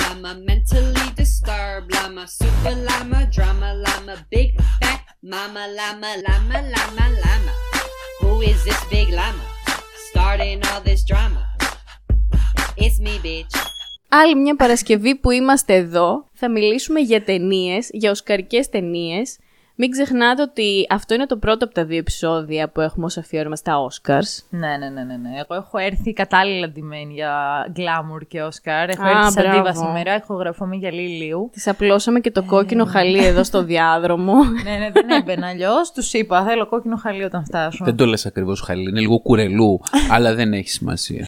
llama, mentally disturbed llama, super llama, drama llama, big fat mama llama, llama, llama, llama. Who is this big llama, starting all this drama? It's me, bitch. Άλλη μια Παρασκευή που είμαστε εδώ, θα μιλήσουμε για ταινίες, για οσκαρικές ταινίες. Μην ξεχνάτε ότι αυτό είναι το πρώτο από τα δύο επεισόδια που έχουμε ως αφιέρωμα στα Όσκαρς. Ναι. Εγώ έχω έρθει κατάλληλα ντυμένη για γκλάμουρ και Όσκαρ. Έχω έρθει σαν ντίβα σήμερα. Έχω γραφόμαι για Λίλιου. Της απλώσαμε και το κόκκινο χαλί εδώ στο διάδρομο. Ναι, δεν έμπαινα αλλιώς. Τους είπα, θέλω κόκκινο χαλί όταν φτάσω. Δεν το λες ακριβώς χαλί. Είναι λίγο κουρελού, αλλά δεν έχει σημασία.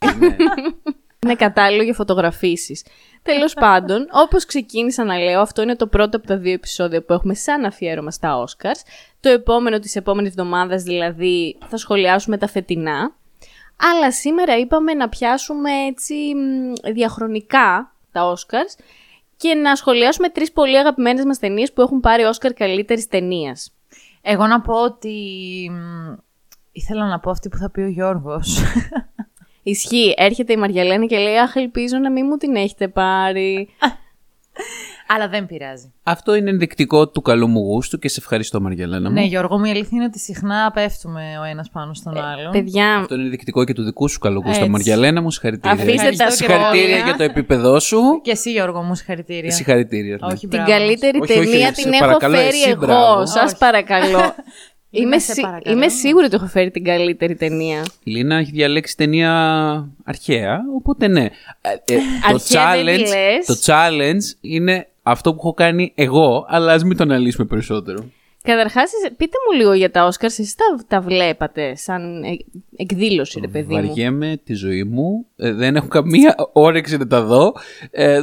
Είναι κατάλληλο για φωτογραφίσεις. Τέλος πάντων, όπως ξεκίνησα να λέω, αυτό είναι το πρώτο από τα δύο επεισόδια που έχουμε σαν αφιέρωμα στα Όσκαρς. Το επόμενο της επόμενης εβδομάδας, δηλαδή, θα σχολιάσουμε τα φετινά. Αλλά σήμερα είπαμε να πιάσουμε έτσι διαχρονικά τα Όσκαρς και να σχολιάσουμε τρεις πολύ αγαπημένες μας ταινίες που έχουν πάρει Όσκαρ καλύτερης ταινίας. Εγώ να πω ότι... ήθελα να πω αυτή που θα πει ο Γιώργος. Ισχύει, έρχεται η Μαριαλένα και λέει «Αχ, ελπίζω να μην μου την έχετε πάρει». Αλλά δεν πειράζει. Αυτό είναι ενδεικτικό του καλού μου γούστου και σε ευχαριστώ, Μαριαλένα μου. Ναι, Γιώργο, η αλήθεια είναι ότι συχνά πέφτουμε ο ένας πάνω στον άλλον. Παιδιά... αυτό είναι ενδεικτικό και του δικού σου καλού γούστου. Μαριαλένα μου, συγχαρητήρια. Αφήστε τα συγχαρητήρια για το επίπεδό σου. Και εσύ, Γιώργο μου, συγχαρητήρια. Συγχαρητήρια. Ναι. Όχι, την καλύτερη ταινία την έχω φέρει εγώ. Σας παρακαλώ. Είμαι σίγουρη ότι έχω φέρει την καλύτερη ταινία. Η Λίνα έχει διαλέξει ταινία αρχαία, οπότε ναι. Το challenge είναι αυτό που έχω κάνει εγώ, αλλά ας μην το αναλύσουμε περισσότερο. Καταρχάς, πείτε μου λίγο για τα Όσκαρς, εσείς τα βλέπατε σαν εκδήλωση, ρε παιδί μου? Βαριέμαι τη ζωή μου, δεν έχω καμία όρεξη να τα δω,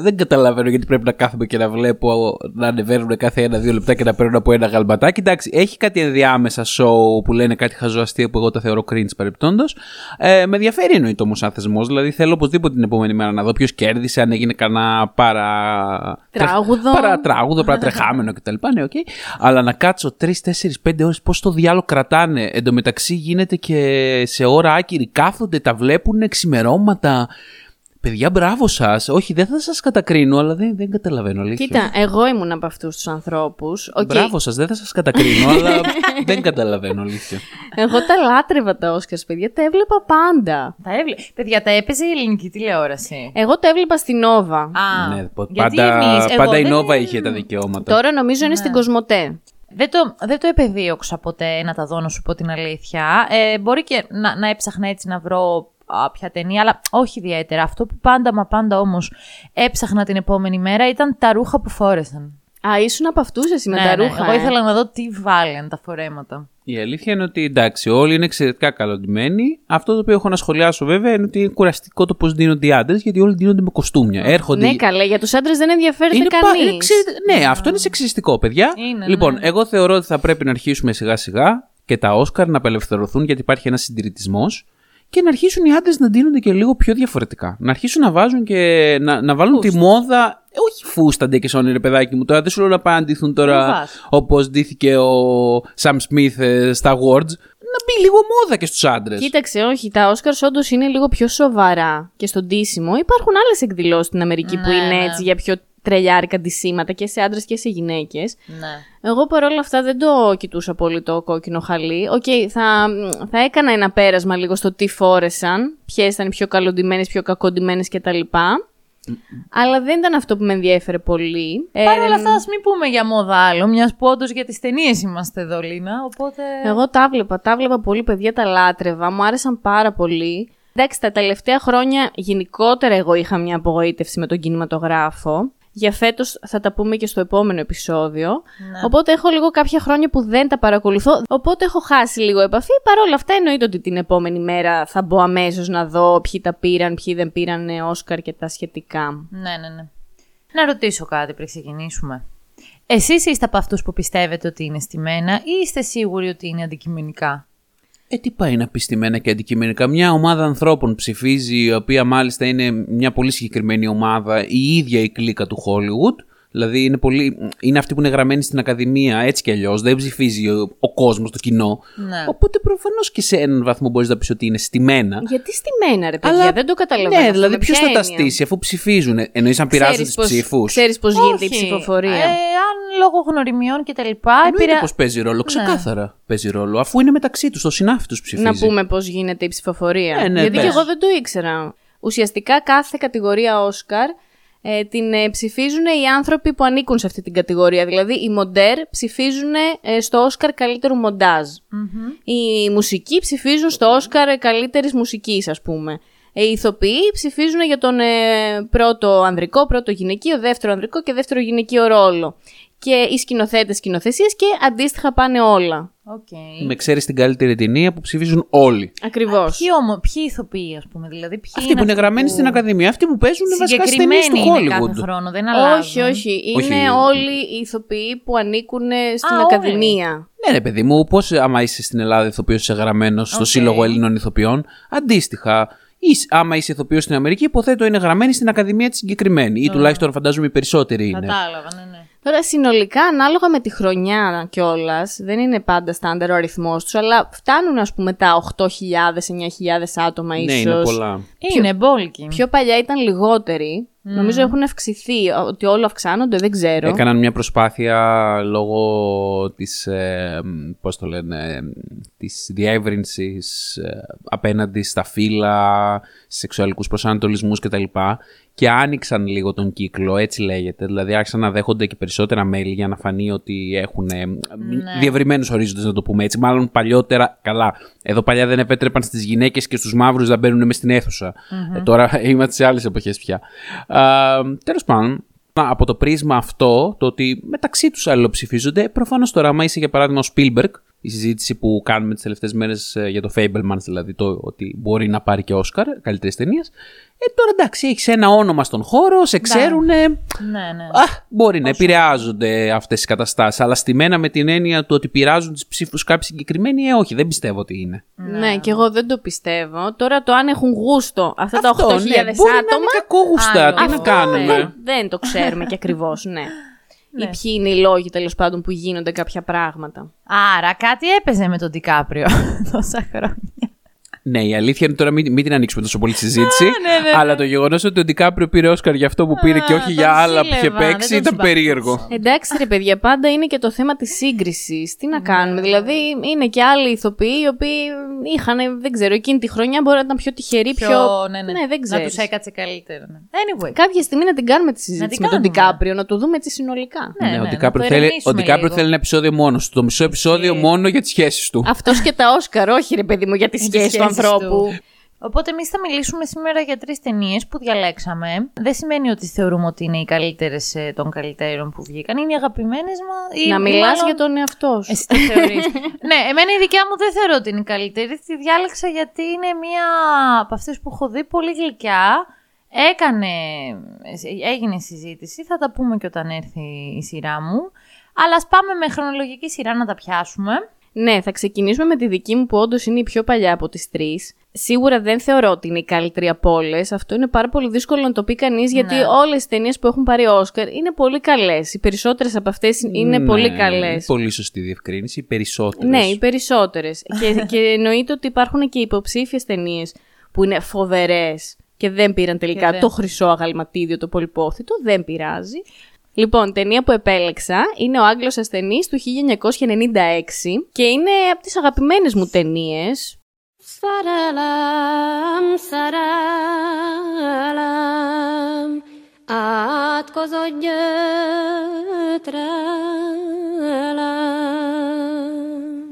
δεν καταλαβαίνω γιατί πρέπει να κάθομαι και να βλέπω, να ανεβαίνουν κάθε 1-2 λεπτά και να παίρνουν από ένα γαλματάκι. Εντάξει, έχει κάτι ενδιάμεσα show που λένε κάτι χαζοαστία που εγώ τα θεωρώ cringe παρεπτόντως. Με ενδιαφέρει εννοείται όμως σαν θεσμός, δηλαδή θέλω οπωσδήποτε την επόμενη μέρα να δω ποιος κέρδισε, αν έγινε κανένα παρατράγουδο, παρατρεχάμενο κτλ. Ναι, okay. Αλλά να κάτσω 3, 4, 5 ώρες, πώς το διάλογο κρατάνε. Εν τω μεταξύ γίνεται και σε ώρα άκυρη. Κάθονται, τα βλέπουν, ξημερώματα. Παιδιά, μπράβο σας. Όχι, δεν θα σας κατακρίνω, αλλά δεν καταλαβαίνω αλήθεια. Κοίτα, εγώ ήμουν από αυτούς τους ανθρώπους. Okay. Μπράβο σας, δεν θα σας κατακρίνω, αλλά δεν καταλαβαίνω αλήθεια. Εγώ τα λάτρευα τα Όσκαρς, παιδιά, τα έβλεπα πάντα. Παιδιά, τα έπαιζε η ελληνική τηλεόραση. Εγώ τα έβλεπα στην Νόβα. Ναι, πάντα η Νόβα είχε τα δικαιώματα. Τώρα νομίζω είναι στην Κοσμοτέ. Δεν το επεδίωξα ποτέ να τα δω, να σου πω την αλήθεια. Μπορεί και να έψαχνα έτσι να βρω ποια ταινία, αλλά όχι ιδιαίτερα. Αυτό που πάντα όμως έψαχνα την επόμενη μέρα ήταν τα ρούχα που φόρεσαν. Α, ήσουν από αυτούς εσύ με τα ρούχα. Εγώ ήθελα να δω τι βάλαν τα φορέματα. Η αλήθεια είναι ότι εντάξει, όλοι είναι εξαιρετικά καλοντημένοι. Αυτό το οποίο έχω να σχολιάσω βέβαια είναι ότι είναι κουραστικό το πώς ντύνονται οι άντρες, γιατί όλοι ντύνονται με κοστούμια. Έρχονται... ναι, καλέ, για τους άντρες δεν ενδιαφέρεται κανείς. Ναι, αυτό είναι σεξιστικό, παιδιά. Είναι, λοιπόν, εγώ θεωρώ ότι θα πρέπει να αρχίσουμε σιγά-σιγά και τα Όσκαρ να απελευθερωθούν, γιατί υπάρχει ένας συντηρητισμός. Και να αρχίσουν οι άντρες να ντύνονται και λίγο πιο διαφορετικά. Να αρχίσουν να βάζουν και να βάλουν φούστα. Τη μόδα. Όχι φούστα, ντε και σόνι, ρε παιδάκι μου. Τώρα δεν σου λέω να πάνε να ντυθούν τώρα όπως ντύθηκε ο Σαμ Σμιθ στα Awards. Να μπει λίγο μόδα και στους άντρες. Κοίταξε, όχι. Τα Όσκαρς όντως είναι λίγο πιο σοβαρά και στον ντύσιμο. Υπάρχουν άλλες εκδηλώσεις στην Αμερική που είναι έτσι για πιο τρελιάρικα ντυσίματα και σε άντρες και σε γυναίκες. Ναι. Εγώ παρόλα αυτά δεν το κοιτούσα πολύ το κόκκινο χαλί. Okay, θα έκανα ένα πέρασμα λίγο στο τι φόρεσαν, ποιες ήταν οι πιο καλοντυμένες, πιο κακοντυμένες κτλ. Αλλά δεν ήταν αυτό που με ενδιέφερε πολύ. Παρ' όλα αυτά, ας μην πούμε για μόδα άλλο, μιας που όντως για τις ταινίες είμαστε εδώ, Λίνα. Οπότε... εγώ τα βλέπα πολύ, παιδιά, τα λάτρευα, μου άρεσαν πάρα πολύ. Εντάξει, τα τελευταία χρόνια γενικότερα εγώ είχα μια απογοήτευση με τον κινηματογράφο. Για φέτος θα τα πούμε και στο επόμενο επεισόδιο. Ναι. Οπότε έχω λίγο κάποια χρόνια που δεν τα παρακολουθώ. Οπότε έχω χάσει λίγο επαφή. Παρ' όλα αυτά εννοείται ότι την επόμενη μέρα θα μπω αμέσως να δω ποιοι τα πήραν, ποιοι δεν πήραν Όσκαρ και τα σχετικά. Ναι. Να ρωτήσω κάτι πριν ξεκινήσουμε. Εσείς είστε από αυτούς που πιστεύετε ότι είναι στημένα ή είστε σίγουροι ότι είναι αντικειμενικά? Τι πάει να πει στημένα και αντικειμενικά? Μια ομάδα ανθρώπων ψηφίζει, η οποία μάλιστα είναι μια πολύ συγκεκριμένη ομάδα, η ίδια η κλίκα του Hollywood. Δηλαδή είναι αυτοί που είναι γραμμένοι στην Ακαδημία έτσι κι αλλιώς, δεν ψηφίζει ο κόσμος, το κοινό. Ναι. Οπότε προφανώς και σε έναν βαθμό μπορείς να πεις ότι είναι στημένα. Γιατί στημένα, ρε παιδιά, αλλά δεν το καταλαβαίνω. Ναι, δηλαδή ποιος θα τα στήσει αφού ψηφίζουν? Εννοείς αν πειράζουν τους ψήφους? Ξέρεις πώς γίνεται η ψηφοφορία? Αν λόγω γνωριμιών κτλ. Εννοείται πως παίζει ρόλο, ξεκάθαρα. Ναι. Παίζει ρόλο, αφού είναι μεταξύ τους, το συνάφι τους ψηφίζει. Να πούμε πώς γίνεται η ψηφοφορία. Γιατί και εγώ δεν το ήξερα. Ουσιαστικά κάθε κατηγορία Όσκαρ. Την ψηφίζουν οι άνθρωποι που ανήκουν σε αυτή την κατηγορία. Δηλαδή οι μοντέρ ψηφίζουν στο Όσκαρ καλύτερου μοντάζ. Mm-hmm. Οι μουσικοί ψηφίζουν στο Όσκαρ καλύτερης μουσικής, ας πούμε. Οι ηθοποιοί ψηφίζουν για τον πρώτο ανδρικό, πρώτο γυναικείο, δεύτερο ανδρικό και δεύτερο γυναικείο ρόλο. Και οι σκηνοθέτες σκηνοθεσίες και αντίστοιχα πάνε όλα. Okay. Με ξέρεις την καλύτερη ταινία που ψηφίζουν όλοι. Ακριβώς. Ποιοι ηθοποιοί, ας πούμε, δηλαδή. Αυτοί που είναι γραμμένοι στην Ακαδημία, αυτοί που παίζουν βασικά στις ταινίες του Hollywood. Κάθε χρόνο, δεν αλλάζουν. Όχι. Είναι όλοι οι ηθοποιοί που ανήκουν στην Ακαδημία. Όλοι. Ναι, ρε παιδί μου, πώς άμα είσαι στην Ελλάδα ηθοποιός, είσαι γραμμένος στο Σύλλογο Ελλήνων Ηθοποιών. Αντίστοιχα. Άμα είσαι ηθοποιός στην Αμερική, υποθέτω είναι γραμμένη στην Ακαδημία τη συγκεκριμένη. Ή τουλάχιστον φαντάζομαι οι περισσότεροι είναι. Κατάλαβα, ναι. Τώρα συνολικά ανάλογα με τη χρονιά κιόλας, δεν είναι πάντα στάνταρ ο αριθμός τους, αλλά φτάνουν ας πούμε τα 8.000-9.000 άτομα ίσως. Ναι, είναι πολλά. Είναι μπόλικοι. Πιο παλιά ήταν λιγότεροι. Νομίζω έχουν αυξηθεί, ότι όλο αυξάνονται, δεν ξέρω. Έκαναν μια προσπάθεια λόγω της, της διεύρυνσης απέναντι στα φύλλα, σεξουαλικούς προσανατολισμούς κτλ. Και άνοιξαν λίγο τον κύκλο, έτσι λέγεται. Δηλαδή άρχισαν να δέχονται και περισσότερα μέλη για να φανεί ότι έχουν διευρυμένους ορίζοντες, να το πούμε έτσι. Μάλλον παλιότερα, καλά. Εδώ παλιά δεν επέτρεπαν στις γυναίκες και στους μαύρους να μπαίνουν μες στην αίθουσα. Mm-hmm. Τώρα είμαστε σε άλλες εποχές πια. Τέλος πάντων, από το πρίσμα αυτό, το ότι μεταξύ τους αλληλοψηφίζονται, προφανώς τώρα, άμα είσαι για παράδειγμα ο Spielberg, η συζήτηση που κάνουμε τις τελευταίες μέρες για το Fabelmans, δηλαδή το ότι μπορεί να πάρει και Όσκαρ καλύτερης ταινίας. Τώρα εντάξει, έχεις ένα όνομα στον χώρο, σε ξέρουν. Ναι. Μπορεί να επηρεάζονται αυτές οι καταστάσεις, αλλά στημένα με την έννοια του ότι πειράζουν τις ψήφους κάποιοι συγκεκριμένοι, όχι, δεν πιστεύω ότι είναι. Ναι, και εγώ δεν το πιστεύω. Τώρα το αν έχουν γούστο αυτά τα 8.000 άτομα. Μπορεί να είναι κακόγουστα, τι να κάνουμε. Δεν το ξέρουμε και ακριβώς, ναι. Ναι. Ή ποιοι είναι οι λόγοι τέλος πάντων που γίνονται κάποια πράγματα. Άρα κάτι έπαιζε με τον Ντικάπριο τόσα χρόνια. Ναι, η αλήθεια είναι τώρα μην την ανοίξουμε τόσο πολύ συζήτηση. Αλλά το γεγονός ότι ο Ντικάπριο πήρε Όσκαρ για αυτό που πήρε και όχι για άλλα που είχε παίξει ήταν περίεργο. Εντάξει, ρε παιδιά, πάντα είναι και το θέμα της σύγκρισης. Τι να κάνουμε. Δηλαδή, είναι και άλλοι ηθοποιοί οι οποίοι είχαν, δεν ξέρω, εκείνη τη χρονιά μπορεί να ήταν πιο τυχεροί, πιο. Ναι, δεν ξέρω. Να τους έκατσε καλύτερα. Anyway. Κάποια στιγμή να την κάνουμε τη συζήτηση με τον Ντικάπριο, να το δούμε έτσι συνολικά. Ναι, ο Ντικάπριο θέλει ένα επεισόδιο μόνο του. Το μισό επεισόδιο μόνο για τις σχέσεις του. Αυτό και τα Όσκαρ, όχι ρε παιδί μου, για τις σχέσεις του. Του. Οπότε εμείς θα μιλήσουμε σήμερα για 3 ταινίες που διαλέξαμε. Δεν σημαίνει ότι θεωρούμε ότι είναι οι καλύτερες των καλύτερων που βγήκαν. Είναι οι αγαπημένες μας. Να μιλάς για τον εαυτό σου. Εσύ το θεωρείς. Ναι, εμένα η δικιά μου δεν θεωρώ ότι είναι η καλύτερη. Τη διάλεξα γιατί είναι μία από αυτές που έχω δει πολύ γλυκιά. Έγινε συζήτηση, θα τα πούμε και όταν έρθει η σειρά μου. Αλλά ας πάμε με χρονολογική σειρά να τα πιάσουμε. Ναι, θα ξεκινήσουμε με τη δική μου που όντως είναι η πιο παλιά από τις 3. Σίγουρα δεν θεωρώ ότι είναι η καλύτερη από όλες. Αυτό είναι πάρα πολύ δύσκολο να το πει κανείς, γιατί όλες οι ταινίες που έχουν πάρει Όσκαρ είναι πολύ καλές. Οι περισσότερες από αυτές είναι πολύ καλές. Πολύ σωστή διευκρίνηση. Οι περισσότερες. Ναι, οι περισσότερες. Και εννοείται ότι υπάρχουν και υποψήφιες ταινίες που είναι φοβερές και δεν πήραν τελικά το χρυσό αγαλματίδιο, το πολυπόθητο. Δεν πειράζει. Λοιπόν, ταινία που επέλεξα είναι ο Άγγλος Ασθενής του 1996 και είναι από τις αγαπημένες μου ταινίες. Szaralám, szaralám, átkozott gyötrelem.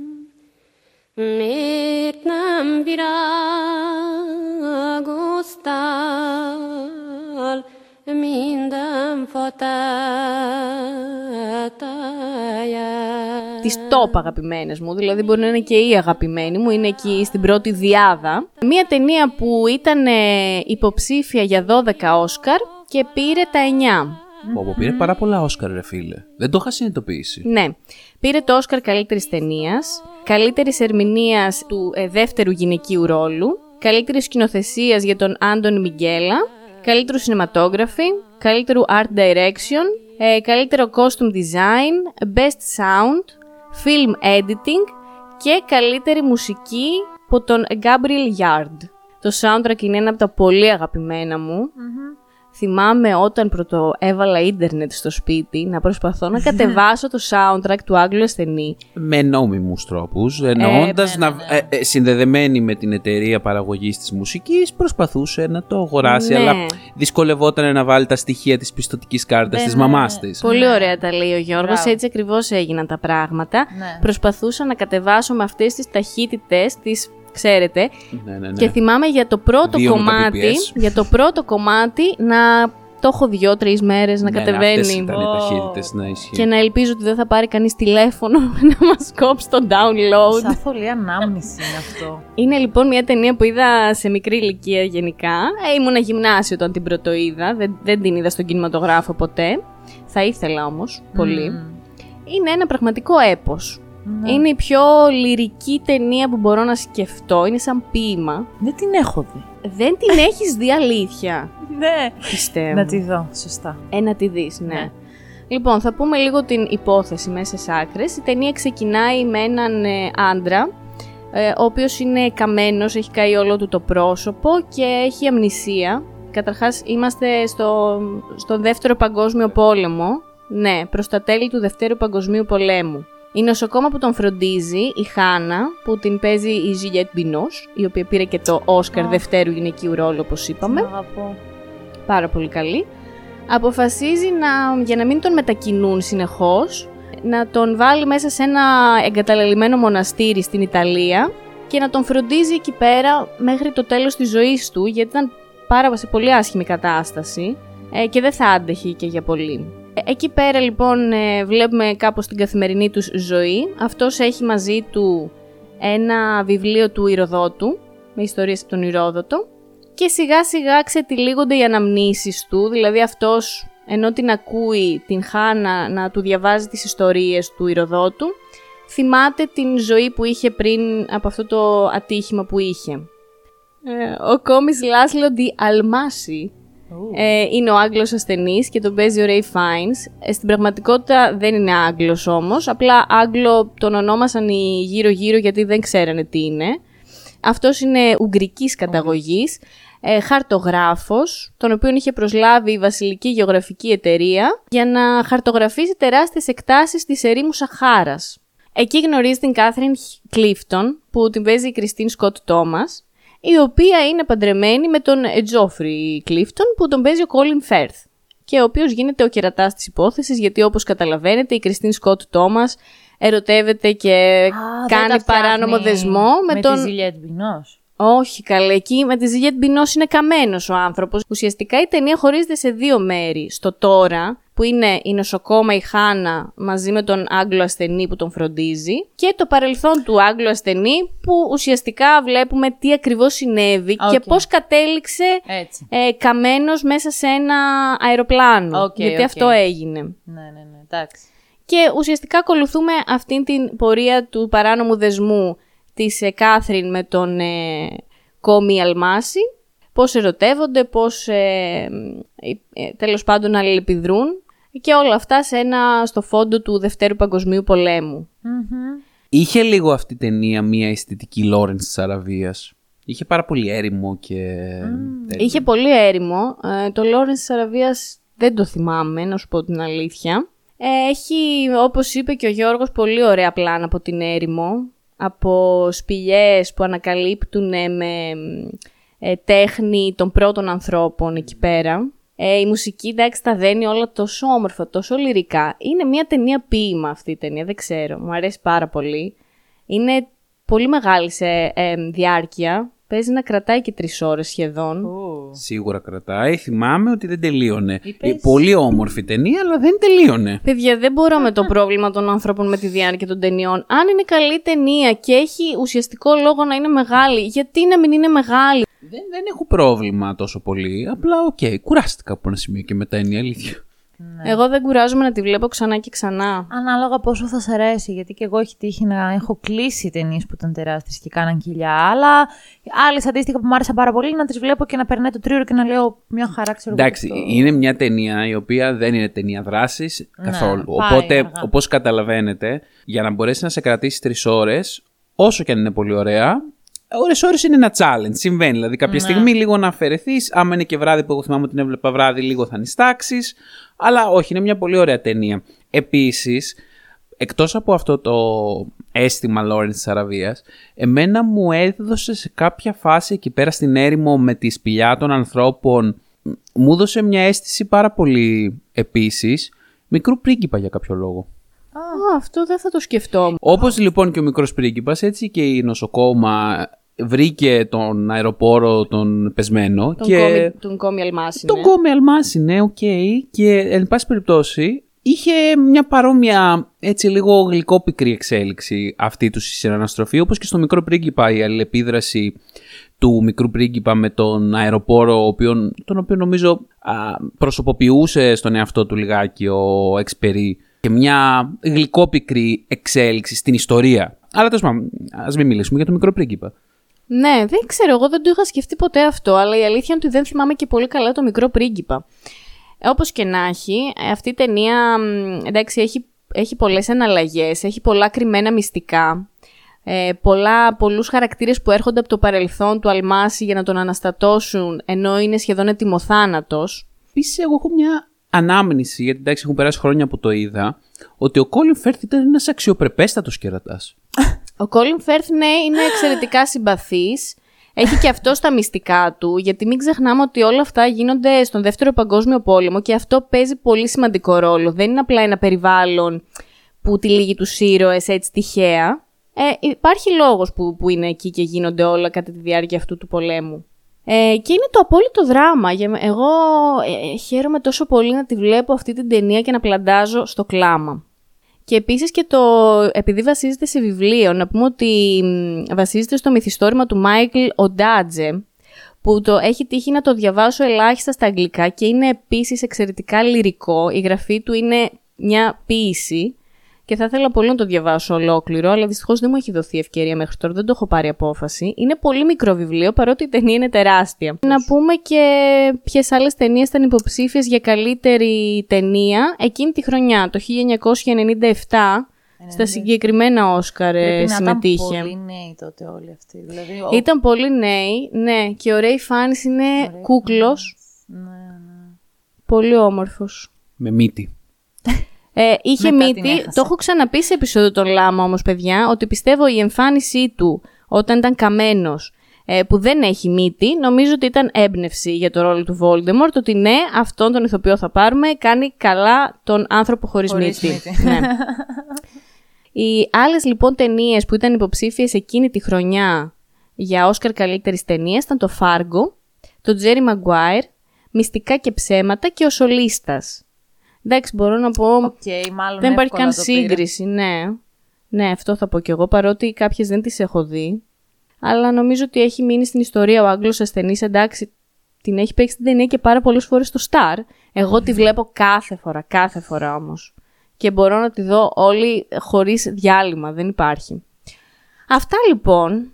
Miért nem virágoztál minden fa táján? Τις top αγαπημένες μου, δηλαδή μπορεί να είναι και η αγαπημένη μου, είναι εκεί στην πρώτη διάδα. Μία ταινία που ήταν υποψήφια για 12 Όσκαρ και πήρε τα 9. Όπου πήρε πάρα πολλά Όσκαρ, ρε φίλε. Δεν το είχα συνειδητοποιήσει. Ναι. Πήρε το Όσκαρ καλύτερης ταινίας, καλύτερης ερμηνείας του δεύτερου γυναικείου ρόλου, καλύτερης σκηνοθεσίας για τον Άντων Μιγγέλα, καλύτερου σινηματόγραφη, καλύτερου art direction, καλύτερο costume design, best sound, film editing και καλύτερη μουσική από τον Gabriel Yard. Το soundtrack είναι ένα από τα πολύ αγαπημένα μου. Mm-hmm. Θυμάμαι όταν πρώτο έβαλα ίντερνετ στο σπίτι να προσπαθώ να κατεβάσω το soundtrack του Άγγλου Ασθενή. Με νόμιμους τρόπους, εννοώντας συνδεδεμένη με την εταιρεία παραγωγής της μουσικής, προσπαθούσε να το αγοράσει, ναι, αλλά δυσκολευόταν να βάλει τα στοιχεία της πιστωτικής κάρτας της μαμάς της. Πολύ ωραία τα λέει ο Γιώργος, έτσι ακριβώς έγιναν τα πράγματα. Ναι. Προσπαθούσα να κατεβάσω με αυτές τις ταχύτητες τις... Ξέρετε, ναι. Και θυμάμαι για το πρώτο κομμάτι, να το έχω 2-3 μέρες να κατεβαίνει. Αυτές ήταν οι ταχύτητες, να ισχύει. Και να ελπίζω ότι δεν θα πάρει κανείς τηλέφωνο να μας κόψει το download. Σαν θολή ανάμνηση είναι αυτό. Είναι λοιπόν μια ταινία που είδα σε μικρή ηλικία γενικά. Ήμουνα γυμνάσιο όταν την πρωτοείδα, δεν την είδα στον κινηματογράφο ποτέ. Θα ήθελα όμως πολύ. Είναι ένα πραγματικό έπος. Ναι. Είναι η πιο λυρική ταινία που μπορώ να σκεφτώ. Είναι σαν ποίημα. Δεν την έχω δει. Δεν την έχεις δει, αλήθεια? Ναι. Πιστεύω. Να τη δω, σωστά. Να τη δεις, ναι. Λοιπόν, θα πούμε λίγο την υπόθεση μέσα σε άκρες. Η ταινία ξεκινάει με έναν άντρα, ο οποίος είναι καμένος, έχει καεί όλο του το πρόσωπο και έχει αμνησία. Καταρχάς είμαστε στο Δεύτερο Παγκόσμιο Πόλεμο. Ναι, προς τα τέλη του Δευτέρου Παγκοσμίου Πολέμου. Η νοσοκόμα που τον φροντίζει, η Χάνα, που την παίζει η Juliette Binoche, η οποία πήρε και το Όσκαρ δευτέρου γυναικείου ρόλου, όπως είπαμε. Πάρα πολύ καλή. Αποφασίζει για να μην τον μετακινούν συνεχώς, να τον βάλει μέσα σε ένα εγκαταλελειμμένο μοναστήρι στην Ιταλία και να τον φροντίζει εκεί πέρα μέχρι το τέλος της ζωής του, γιατί ήταν σε πολύ άσχημη κατάσταση και δεν θα άντεχε και για πολύ. Εκεί πέρα λοιπόν βλέπουμε κάπως την καθημερινή τους ζωή. Αυτός έχει μαζί του ένα βιβλίο του Ηροδότου, με ιστορίες από τον Ηρόδοτο. Και σιγά σιγά ξετυλίγονται οι αναμνήσεις του. Δηλαδή αυτός, ενώ την ακούει την Χάνα να του διαβάζει τις ιστορίες του Ηροδότου, θυμάται την ζωή που είχε πριν από αυτό το ατύχημα που είχε. Ο Κόμης Λάσλοντ Αλμάσι είναι ο Άγγλος Ασθενής και τον παίζει ο Ray Fiennes. Στην πραγματικότητα δεν είναι Άγγλος όμως, απλά Άγγλο τον ονόμασαν οι γύρω-γύρω γιατί δεν ξέρανε τι είναι. Αυτός είναι ουγγρικής καταγωγής, χαρτογράφος, τον οποίον είχε προσλάβει η Βασιλική Γεωγραφική Εταιρεία για να χαρτογραφήσει τεράστιες εκτάσεις της ερήμου Σαχάρας. Εκεί γνωρίζει την Κάθριν Κλίφτον, που την παίζει η Kristin Scott Thomas, η οποία είναι παντρεμένη με τον Τζόφρι Κλίφτον, που τον παίζει ο Κόλιν Φέρθ, και ο οποίος γίνεται ο κερατάς της υπόθεσης, γιατί όπως καταλαβαίνετε η Κριστίν Σκοτ Τόμας ερωτεύεται και κάνει παράνομο δεσμό με τον... Με τη Juliette Binoche. Όχι καλέ, εκεί με τη Juliette Binoche είναι καμένος ο άνθρωπος. Ουσιαστικά η ταινία χωρίζεται σε δύο μέρη. Στο τώρα, που είναι η νοσοκόμα η Χάνα μαζί με τον Άγγλο Ασθενή που τον φροντίζει, και το παρελθόν του Άγγλου Ασθενή, που ουσιαστικά βλέπουμε τι ακριβώς συνέβη και πώς κατέληξε καμένος μέσα σε ένα αεροπλάνο. Γιατί αυτό έγινε. Ναι, εντάξει. Και ουσιαστικά ακολουθούμε αυτήν την πορεία του παράνομου δεσμού της Κάθριν με τον Κόμι Αλμάσι, πώς ερωτεύονται, πώς τέλος πάντων αλληλεπιδρούν και όλα αυτά στο φόντο του Δευτέρου Παγκοσμίου Πολέμου. Mm-hmm. Είχε λίγο αυτή η ταινία μία αισθητική Λόρενς της Αραβίας. Είχε πάρα πολύ έρημο και... Είχε πολύ έρημο. Το Λόρενς της Αραβίας δεν το θυμάμαι, να σου πω την αλήθεια. Έχει, όπως είπε και ο Γιώργος, πολύ ωραία πλάνα από την έρημο, από σπηλιές που ανακαλύπτουν με τέχνη των πρώτων ανθρώπων εκεί πέρα. Η μουσική, εντάξει, τα δένει όλα τόσο όμορφα, τόσο λυρικά. Είναι μια ταινία ποίημα αυτή η ταινία, δεν ξέρω, μου αρέσει πάρα πολύ. Είναι πολύ μεγάλη σε διάρκεια, παίζει να κρατάει και 3 ώρες σχεδόν. Σίγουρα κρατάει, θυμάμαι ότι δεν τελείωνε. Πολύ όμορφη ταινία, αλλά δεν τελείωνε. Παιδιά, δεν μπορώ με το πρόβλημα των ανθρώπων με τη διάρκεια των ταινιών. Αν είναι καλή ταινία και έχει ουσιαστικό λόγο να είναι μεγάλη, γιατί να μην είναι μεγάλη? Δεν έχω πρόβλημα τόσο πολύ. Απλά, κουράστηκα από ένα σημείο και μετά, είναι η αλήθεια. Ναι. Εγώ δεν κουράζομαι να τη βλέπω ξανά και ξανά. Ανάλογα πόσο θα σε αρέσει, γιατί και εγώ έχει τύχει να έχω κλείσει ταινίες που ήταν τεράστιες και κάναν κοιλιά. Αλλά άλλες αντίστοιχα που μου άρεσαν πάρα πολύ να τις βλέπω και να περνάει το τρίωρο και να λέω μια χαρά, ξέρω. Εντάξει, είναι μια ταινία η οποία δεν είναι ταινία δράσης καθόλου. Οπότε, όπως καταλαβαίνετε, για να μπορέσει να σε κρατήσει 3 ώρες, όσο και αν είναι πολύ ωραία. Ώρες-ώρες είναι ένα challenge. Συμβαίνει. Δηλαδή, κάποια στιγμή λίγο να αφαιρεθείς. Άμα είναι και βράδυ που εγώ θυμάμαι ότι την έβλεπα βράδυ, λίγο θα νηστάξεις. Αλλά όχι, είναι μια πολύ ωραία ταινία. Επίσης, εκτός από αυτό το αίσθημα Λόρενς της Αραβίας, εμένα μου έδωσε σε κάποια φάση εκεί πέρα στην έρημο με τη σπηλιά των ανθρώπων. Μου έδωσε μια αίσθηση πάρα πολύ επίσης μικρού πρίγκιπα για κάποιο λόγο. Αυτό δεν θα το σκεφτόμουν. Όπως λοιπόν και ο μικρός πρίγκιπας, έτσι και η νοσοκόμα βρήκε τον αεροπόρο τον πεσμένο. Τον Κόμη Αλμάσινε. Τον Κόμη Αλμάσινε, οκ. Και εν πάση περιπτώσει είχε μια παρόμοια έτσι λίγο γλυκόπικρη εξέλιξη αυτή του συναναστροφή. Όπως και στο μικρό πρίγκιπα η αλληλεπίδραση του μικρού πρίγκιπα με τον αεροπόρο, τον οποίο νομίζω προσωποποιούσε στον εαυτό του λιγάκι ο Εξπερί. Και μια γλυκόπικρη εξέλιξη στην ιστορία. Αλλά τέλος πάντων, ας μην μιλήσουμε για το μικρό πρίγκιπα. Ναι, δεν ξέρω, εγώ δεν το είχα σκεφτεί ποτέ αυτό, αλλά η αλήθεια είναι ότι δεν θυμάμαι και πολύ καλά το μικρό πρίγκιπα. Όπως και να έχει, αυτή η ταινία, εντάξει, έχει πολλές αναλλαγές, έχει πολλά κρυμμένα μυστικά, πολλούς χαρακτήρες που έρχονται από το παρελθόν του Αλμάση για να τον αναστατώσουν, ενώ είναι σχεδόν ετοιμοθάνατος. Επίσης, εγώ έχω μια ανάμνηση, γιατί εντάξει έχουν περάσει χρόνια που το είδα, ότι ο Κόλιν Φέρθ ήταν ένας αξιοπρεπέστατος κερατάς. Ο Κόλιν Φέρθ, ναι, είναι εξαιρετικά συμπαθής. Έχει και αυτό τα μυστικά του, γιατί μην ξεχνάμε ότι όλα αυτά γίνονται στον Δεύτερο Παγκόσμιο Πόλεμο και αυτό παίζει πολύ σημαντικό ρόλο. Δεν είναι απλά ένα περιβάλλον που τυλίγει τους ήρωες έτσι τυχαία. Υπάρχει λόγος που είναι εκεί και γίνονται όλα κατά τη διάρκεια αυτού του πολέμου. Και είναι το απόλυτο δράμα. Εγώ χαίρομαι τόσο πολύ να τη βλέπω αυτή την ταινία και να πλαντάζω στο κλάμα. Και επίσης και επειδή βασίζεται σε βιβλίο, να πούμε ότι βασίζεται στο μυθιστόρημα του Μάικλ Οντάτζε, που το έχει τύχει να το διαβάσω ελάχιστα στα αγγλικά και είναι επίσης εξαιρετικά λυρικό. Η γραφή του είναι μια ποίηση και θα ήθελα πολύ να το διαβάσω ολόκληρο, αλλά δυστυχώς δεν μου έχει δοθεί ευκαιρία μέχρι τώρα, δεν το έχω πάρει απόφαση. Είναι πολύ μικρό βιβλίο, παρότι η ταινία είναι τεράστια. Να πούμε και ποιες άλλες ταινίες ήταν υποψήφιες για καλύτερη ταινία εκείνη τη χρονιά, το 1997, στα συγκεκριμένα Όσκαρ συμμετείχε. Ήταν πολύ νέοι τότε όλοι αυτοί. Δηλαδή, ήταν πολύ νέοι, ναι, και ο Ray Fiennes είναι κούκλος. Ναι, ναι. Πολύ όμορφος. Με μύτη. Είχε μύτη, το έχω ξαναπεί σε επεισόδιο των Λάμα όμως παιδιά, ότι πιστεύω η εμφάνισή του όταν ήταν καμένος που δεν έχει μύτη, νομίζω ότι ήταν έμπνευση για το ρόλο του Voldemort, ότι ναι, αυτόν τον ηθοποιό θα πάρουμε, κάνει καλά τον άνθρωπο χωρίς μύτη. Ναι. Οι άλλες λοιπόν ταινίες που ήταν υποψήφιες εκείνη τη χρονιά για Όσκαρ καλύτερης ταινίας ήταν το Fargo, το Jerry Maguire, Μυστικά και ψέματα και ο Σολίστας. Εντάξει, μπορώ να πω, δεν υπάρχει καν σύγκριση, ναι. Ναι, αυτό θα πω κι εγώ, παρότι κάποιες δεν τις έχω δει. Αλλά νομίζω ότι έχει μείνει στην ιστορία ο Άγγλος Ασθενής, εντάξει, την έχει παίξει την ταινία και πάρα πολλές φορές στο Star. Εγώ τη βλέπω κάθε φορά όμως. Και μπορώ να τη δω όλη χωρίς διάλειμμα, δεν υπάρχει. Αυτά λοιπόν.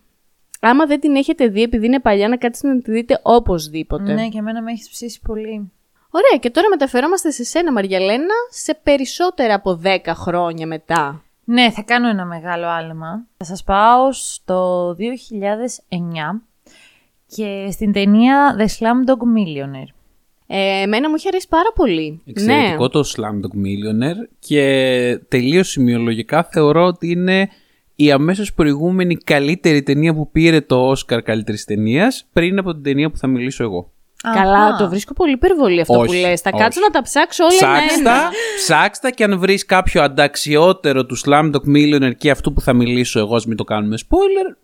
Άμα δεν την έχετε δει, επειδή είναι παλιά, να κάτσετε να τη δείτε οπωσδήποτε. Ναι, και εμένα με έχεις ψήσει πολύ. Ωραία, και τώρα μεταφερόμαστε σε σένα, Μαριαλένα, σε περισσότερα από 10 χρόνια μετά. Ναι, θα κάνω ένα μεγάλο άλμα. Θα σας πάω στο 2009 και στην ταινία The Slumdog Millionaire. Εμένα μου είχε αρέσει πάρα πολύ. Εξαιρετικό, ναι. Το Slumdog Millionaire, και τελείως σημειολογικά θεωρώ ότι είναι η αμέσως προηγούμενη καλύτερη ταινία που πήρε το Όσκαρ καλύτερης ταινίας, πριν από την ταινία που θα μιλήσω εγώ. Καλά, το βρίσκω πολύ υπερβολή αυτό που λες. Θα κάτσω να τα ψάξω όλα. Ψάξτα και αν βρεις κάποιο ανταξιότερο του Slumdog Millionaire και αυτού που θα μιλήσω εγώ, ας μην το κάνουμε spoiler,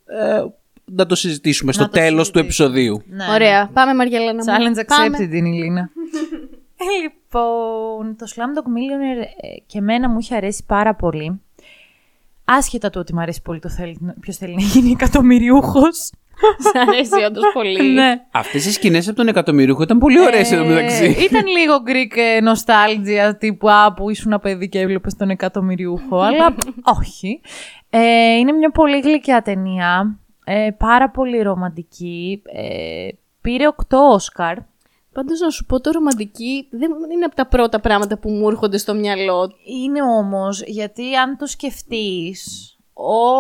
να το συζητήσουμε στο τέλος του επεισοδίου. Ναι. Ωραία, πάμε Μαριαλένα. Challenge accepted την Λίνα. Λοιπόν, το Slumdog Millionaire και εμένα μου είχε αρέσει πάρα πολύ. Άσχετα του ότι μου αρέσει πολύ το ποιος θέλει να γίνει εκατομμυριούχος. Σ' αρέσει όντως πολύ. Ναι. Αυτές οι σκηνές από τον εκατομμυρίουχο ήταν πολύ ωραίες εδώ μεταξύ. Ήταν λίγο Greek nostalgia τύπου που ήσουν ένα παιδί και έβλεπες τον εκατομμυρίουχο, αλλά όχι. Είναι μια πολύ γλυκιά ταινία. Πάρα πολύ ρομαντική. Πήρε 8 Όσκαρ. Πάντως να σου πω, το ρομαντική δεν είναι από τα πρώτα πράγματα που μου έρχονται στο μυαλό. Είναι όμως, γιατί αν το σκεφτείς,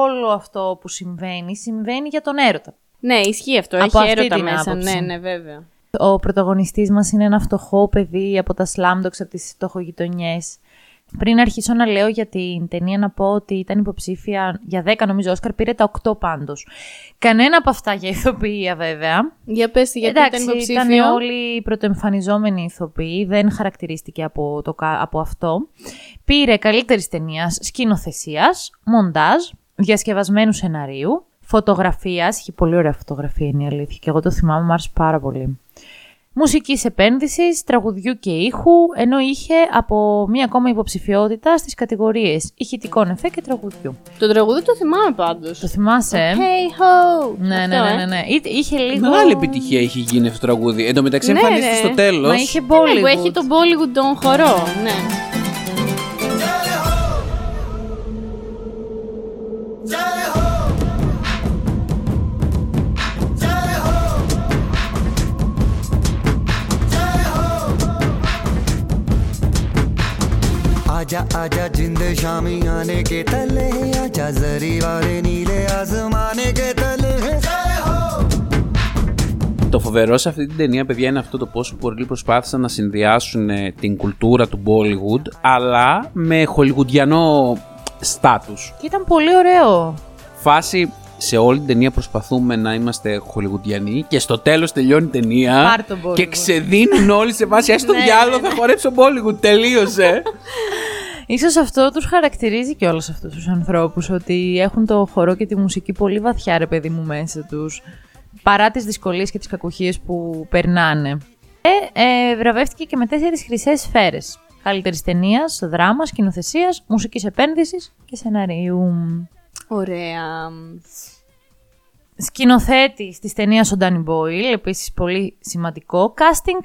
όλο αυτό που συμβαίνει, συμβαίνει για τον έρωτα. Ναι, ισχύει αυτό, από έχει έρωτα μέσα άποψη. Ναι, βέβαια. Ο πρωταγωνιστής μας είναι ένα φτωχό παιδί από τα Slumdogs, από τις φτωχογειτονιές. Πριν αρχίσω να λέω για την ταινία, να πω ότι ήταν υποψήφια για 10, νομίζω, Όσκαρ, πήρε τα 8 πάντως. Κανένα από αυτά για ηθοποιία, βέβαια. Για πες, γιατί ήταν υποψήφιο. Ήταν όλοι οι πρωτοεμφανιζόμενοι ηθοποιοί, δεν χαρακτηρίστηκε από αυτό. Πήρε καλύτερης ταινίας σκηνοθεσίας, μοντάζ, διασκευασμένου σεναρίου, φωτογραφίας. Είχε πολύ ωραία φωτογραφία, είναι η αλήθεια, και εγώ το θυμάμαι, μου άρεσε πάρα πολύ. Μουσικής επένδυσης, τραγουδιού και ήχου, ενώ είχε από μία ακόμα υποψηφιότητα στις κατηγορίες ηχητικών εφέ και τραγουδιού. Το τραγούδι το θυμάμαι πάντως. Το θυμάσαι. Hey ho! Ναι. Είχε λίγο. Μεγάλη επιτυχία είχε γίνει αυτό το τραγούδι. Εν τω μεταξύ εμφανίστηκε στο τέλος. Μα είχε Bollywood. Που έχει τον Bollywood τον χορό. Ναι. आजा जिंदे शामी आने के तले आजा जरी वाले नीले आसमाने के तले. Το φοβερό σε αυτή την ταινία, παιδιά, είναι αυτό το πόσο πολλοί προσπάθησαν να συνδυάσουν την κουλτούρα του Bollywood αλλά με χολιγουντιανό στάτους. Και ήταν πολύ ωραίο. Φάση, σε όλη την ταινία προσπαθούμε να είμαστε χολιγουντιανοί και στο τέλος τελειώνει η ταινία και ξεδίνουν όλοι σε βάση «Ας το διάλογο, θα χορέψω Bollywood, τελείωσε». Ίσως αυτό τους χαρακτηρίζει και όλους αυτούς τους ανθρώπους, ότι έχουν το χορό και τη μουσική πολύ βαθιά, ρε παιδί μου, μέσα τους, παρά τις δυσκολίες και τις κακουχίες που περνάνε. Βραβεύτηκε και με 4 χρυσές σφαίρες. Καλύτερης ταινίας, δράμας, σκηνοθεσίας, μουσικής επένδυσης και σεναρίου. Ωραία. Σκηνοθέτης της ταινίας ο Ντάνι Μπόιλ, επίσης πολύ σημαντικό. Κάστινγκ,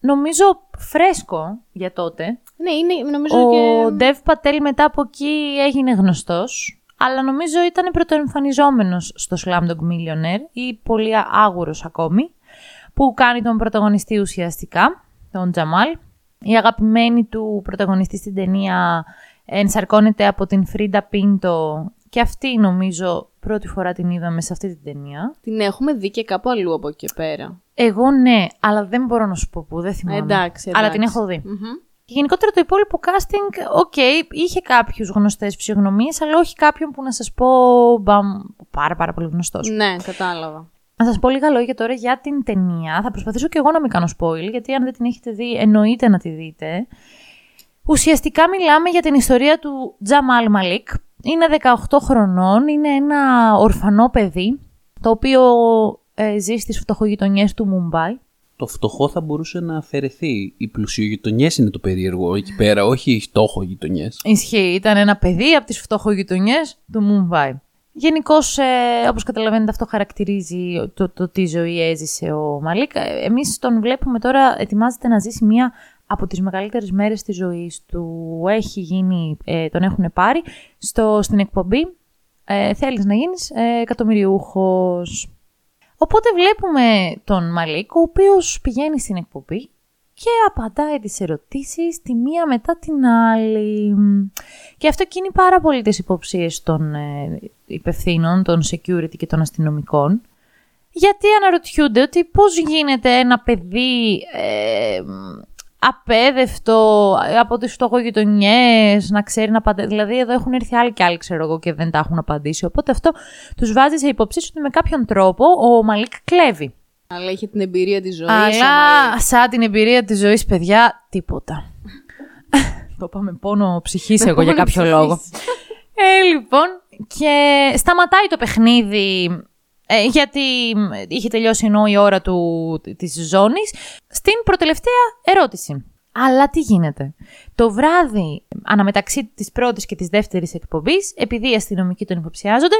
νομίζω, φρέσκο για τότε. Ναι, είναι, νομίζω ο Ντεβ Πατέλ μετά από εκεί έγινε γνωστός, αλλά νομίζω ήταν πρωτοεμφανιζόμενος στο Slumdog Millionaire ή πολύ άγουρος ακόμη, που κάνει τον πρωταγωνιστή ουσιαστικά, τον Τζαμάλ. Η αγαπημένη του πρωταγωνιστή στην ταινία ενσαρκώνεται από την Φρίντα Πίντο και αυτή νομίζω πρώτη φορά την είδαμε σε αυτή την ταινία. Την έχουμε δει και κάπου αλλού από εκεί πέρα. Εγώ ναι, αλλά δεν μπορώ να σου πω που, δεν θυμάμαι. Εντάξει. Αλλά την έχω δει. Mm-hmm. Και γενικότερα το υπόλοιπο casting, είχε κάποιους γνωστές φυσιογνωμίες, αλλά όχι κάποιον που να σας πω πάρα πολύ γνωστός. Ναι, κατάλαβα. Να σας πω λίγα λόγια τώρα για την ταινία. Θα προσπαθήσω και εγώ να μην κάνω spoil, γιατί αν δεν την έχετε δει, εννοείται να τη δείτε. Ουσιαστικά μιλάμε για την ιστορία του Τζαμάλ Μαλίκ. Είναι 18 χρονών, είναι ένα ορφανό παιδί, το οποίο ζει στις φτωχογειτονιές του Μουμπάι. Το φτωχό θα μπορούσε να αφαιρεθεί. Οι πλουσιογειτονιές είναι το περίεργο εκεί πέρα, όχι οι φτωχογειτονιές. Ισχύει, ήταν ένα παιδί από τις φτωχογειτονιές του Μουμπάι. Γενικώς, όπως καταλαβαίνετε, αυτό χαρακτηρίζει το τι ζωή έζησε ο Μαλίκ. Εμείς τον βλέπουμε τώρα, ετοιμάζεται να ζήσει μία από τις μεγαλύτερες μέρες της ζωής του. Έχει γίνει, τον έχουν πάρει στην εκπομπή. Θέλεις να γίνεις εκατομμυριούχος. Οπότε βλέπουμε τον Μαλίκ, ο οποίος πηγαίνει στην εκπομπή και απαντάει τις ερωτήσεις τη μία μετά την άλλη. Και αυτό κινεί πάρα πολύ τις υποψίες των υπευθύνων, των security και των αστυνομικών. Γιατί αναρωτιούνται ότι πώς γίνεται ένα παιδί απέδευτο από τις φτωχογειτονιές να ξέρει να απαντήσει. Δηλαδή εδώ έχουν έρθει άλλοι και άλλοι, ξέρω εγώ, και δεν τα έχουν απαντήσει. Οπότε αυτό τους βάζει σε υποψίες ότι με κάποιον τρόπο ο Μαλίκ κλέβει. Αλλά είχε την εμπειρία της ζωής. Αλλά σαν την εμπειρία της ζωής, παιδιά, τίποτα. Το πάμε πόνο ψυχής εγώ για κάποιο λόγο. Λοιπόν, και σταματάει το παιχνίδι, γιατί είχε τελειώσει ενώ η ώρα της ζώνης, στην προτελευταία ερώτηση. Αλλά τι γίνεται. Το βράδυ, αναμεταξύ της πρώτης και της δεύτερης εκπομπής, επειδή οι αστυνομικοί τον υποψιάζονται,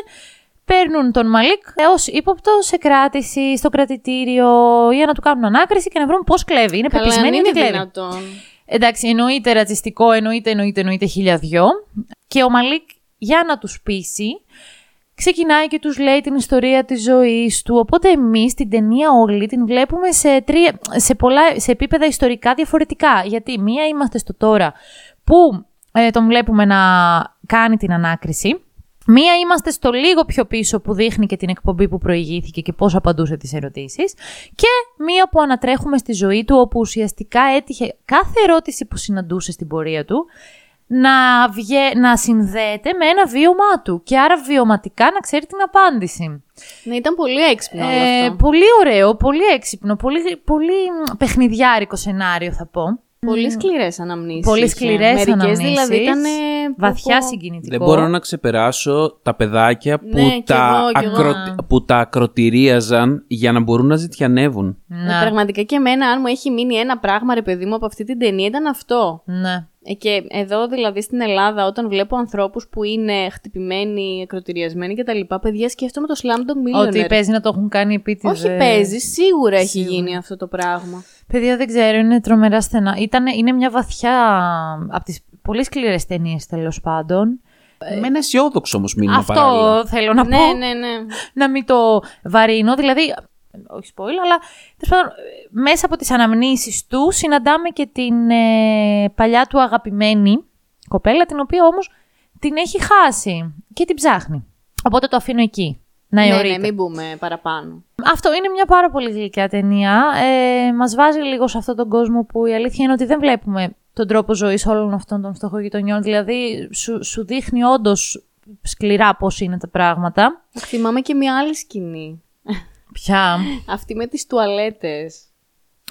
παίρνουν τον Μαλίκ ως ύποπτο σε κράτηση, στο κρατητήριο, για να του κάνουν ανάκριση και να βρουν πώς κλέβει. Είναι πεπισμένοι ότι κλέβει. Δυνατόν. Εντάξει, εννοείται ρατσιστικό, εννοείται 1002. Και ο Μαλίκ, για να τους πείσει, ξεκινάει και τους λέει την ιστορία της ζωής του. Οπότε εμείς την ταινία όλη την βλέπουμε σε επίπεδα ιστορικά διαφορετικά. Γιατί μία είμαστε στο τώρα που τον βλέπουμε να κάνει την ανάκριση. Μία είμαστε στο λίγο πιο πίσω που δείχνει και την εκπομπή που προηγήθηκε και πώς απαντούσε τις ερωτήσεις. Και μία που ανατρέχουμε στη ζωή του, όπου ουσιαστικά έτυχε κάθε ερώτηση που συναντούσε στην πορεία του να συνδέεται με ένα βίωμά του και άρα βιωματικά να ξέρει την απάντηση. Ναι, ήταν πολύ έξυπνο όλο αυτό. Πολύ ωραίο, πολύ έξυπνο, πολύ παιχνιδιάρικο σενάριο θα πω. Πολύ σκληρές αναμνήσεις. Πολύ σκληρές αναμνήσεις. Μερικές δηλαδή ήταν βαθιά συγκινητικό. Δεν μπορώ να ξεπεράσω τα παιδάκια που, ναι, που τα ακροτηρίαζαν για να μπορούν να ζητιανεύουν. Ναι, πραγματικά και εμένα, αν μου έχει μείνει ένα πράγμα, ρε παιδί μου, από αυτή την ταινία ήταν αυτό. Ναι. Και εδώ δηλαδή στην Ελλάδα, όταν βλέπω ανθρώπους που είναι χτυπημένοι, ακροτηριασμένοι κτλ., παιδιά, σκέφτομαι το Slumdog Millionaire. Ότι παίζει να το έχουν κάνει επίτηδες. Όχι, παίζει, σίγουρα έχει γίνει αυτό το πράγμα. Παιδιά, δεν ξέρω, είναι τρομερά στενά. Είναι μια βαθιά από τις πολύ σκληρές ταινίες, τέλος πάντων. Με ένα αισιόδοξο όμως μήνυμα. Αυτό παράλληλα θέλω να πω. Ναι. Να μην το βαρύνω. Δηλαδή, όχι spoiler, αλλά μέσα από τις αναμνήσεις του συναντάμε και την παλιά του αγαπημένη κοπέλα, την οποία όμως την έχει χάσει και την ψάχνει. Οπότε το αφήνω εκεί. Ναι, μην μπούμε παραπάνω. Αυτό είναι μια πάρα πολύ γλυκιά ταινία. Μας βάζει λίγο σε αυτόν τον κόσμο που η αλήθεια είναι ότι δεν βλέπουμε τον τρόπο ζωής όλων αυτών των φτωχογειτονιών. Δηλαδή, σου δείχνει όντως σκληρά πώς είναι τα πράγματα. Θυμάμαι και μια άλλη σκηνή. Ποια? Αυτή με τις τουαλέτες.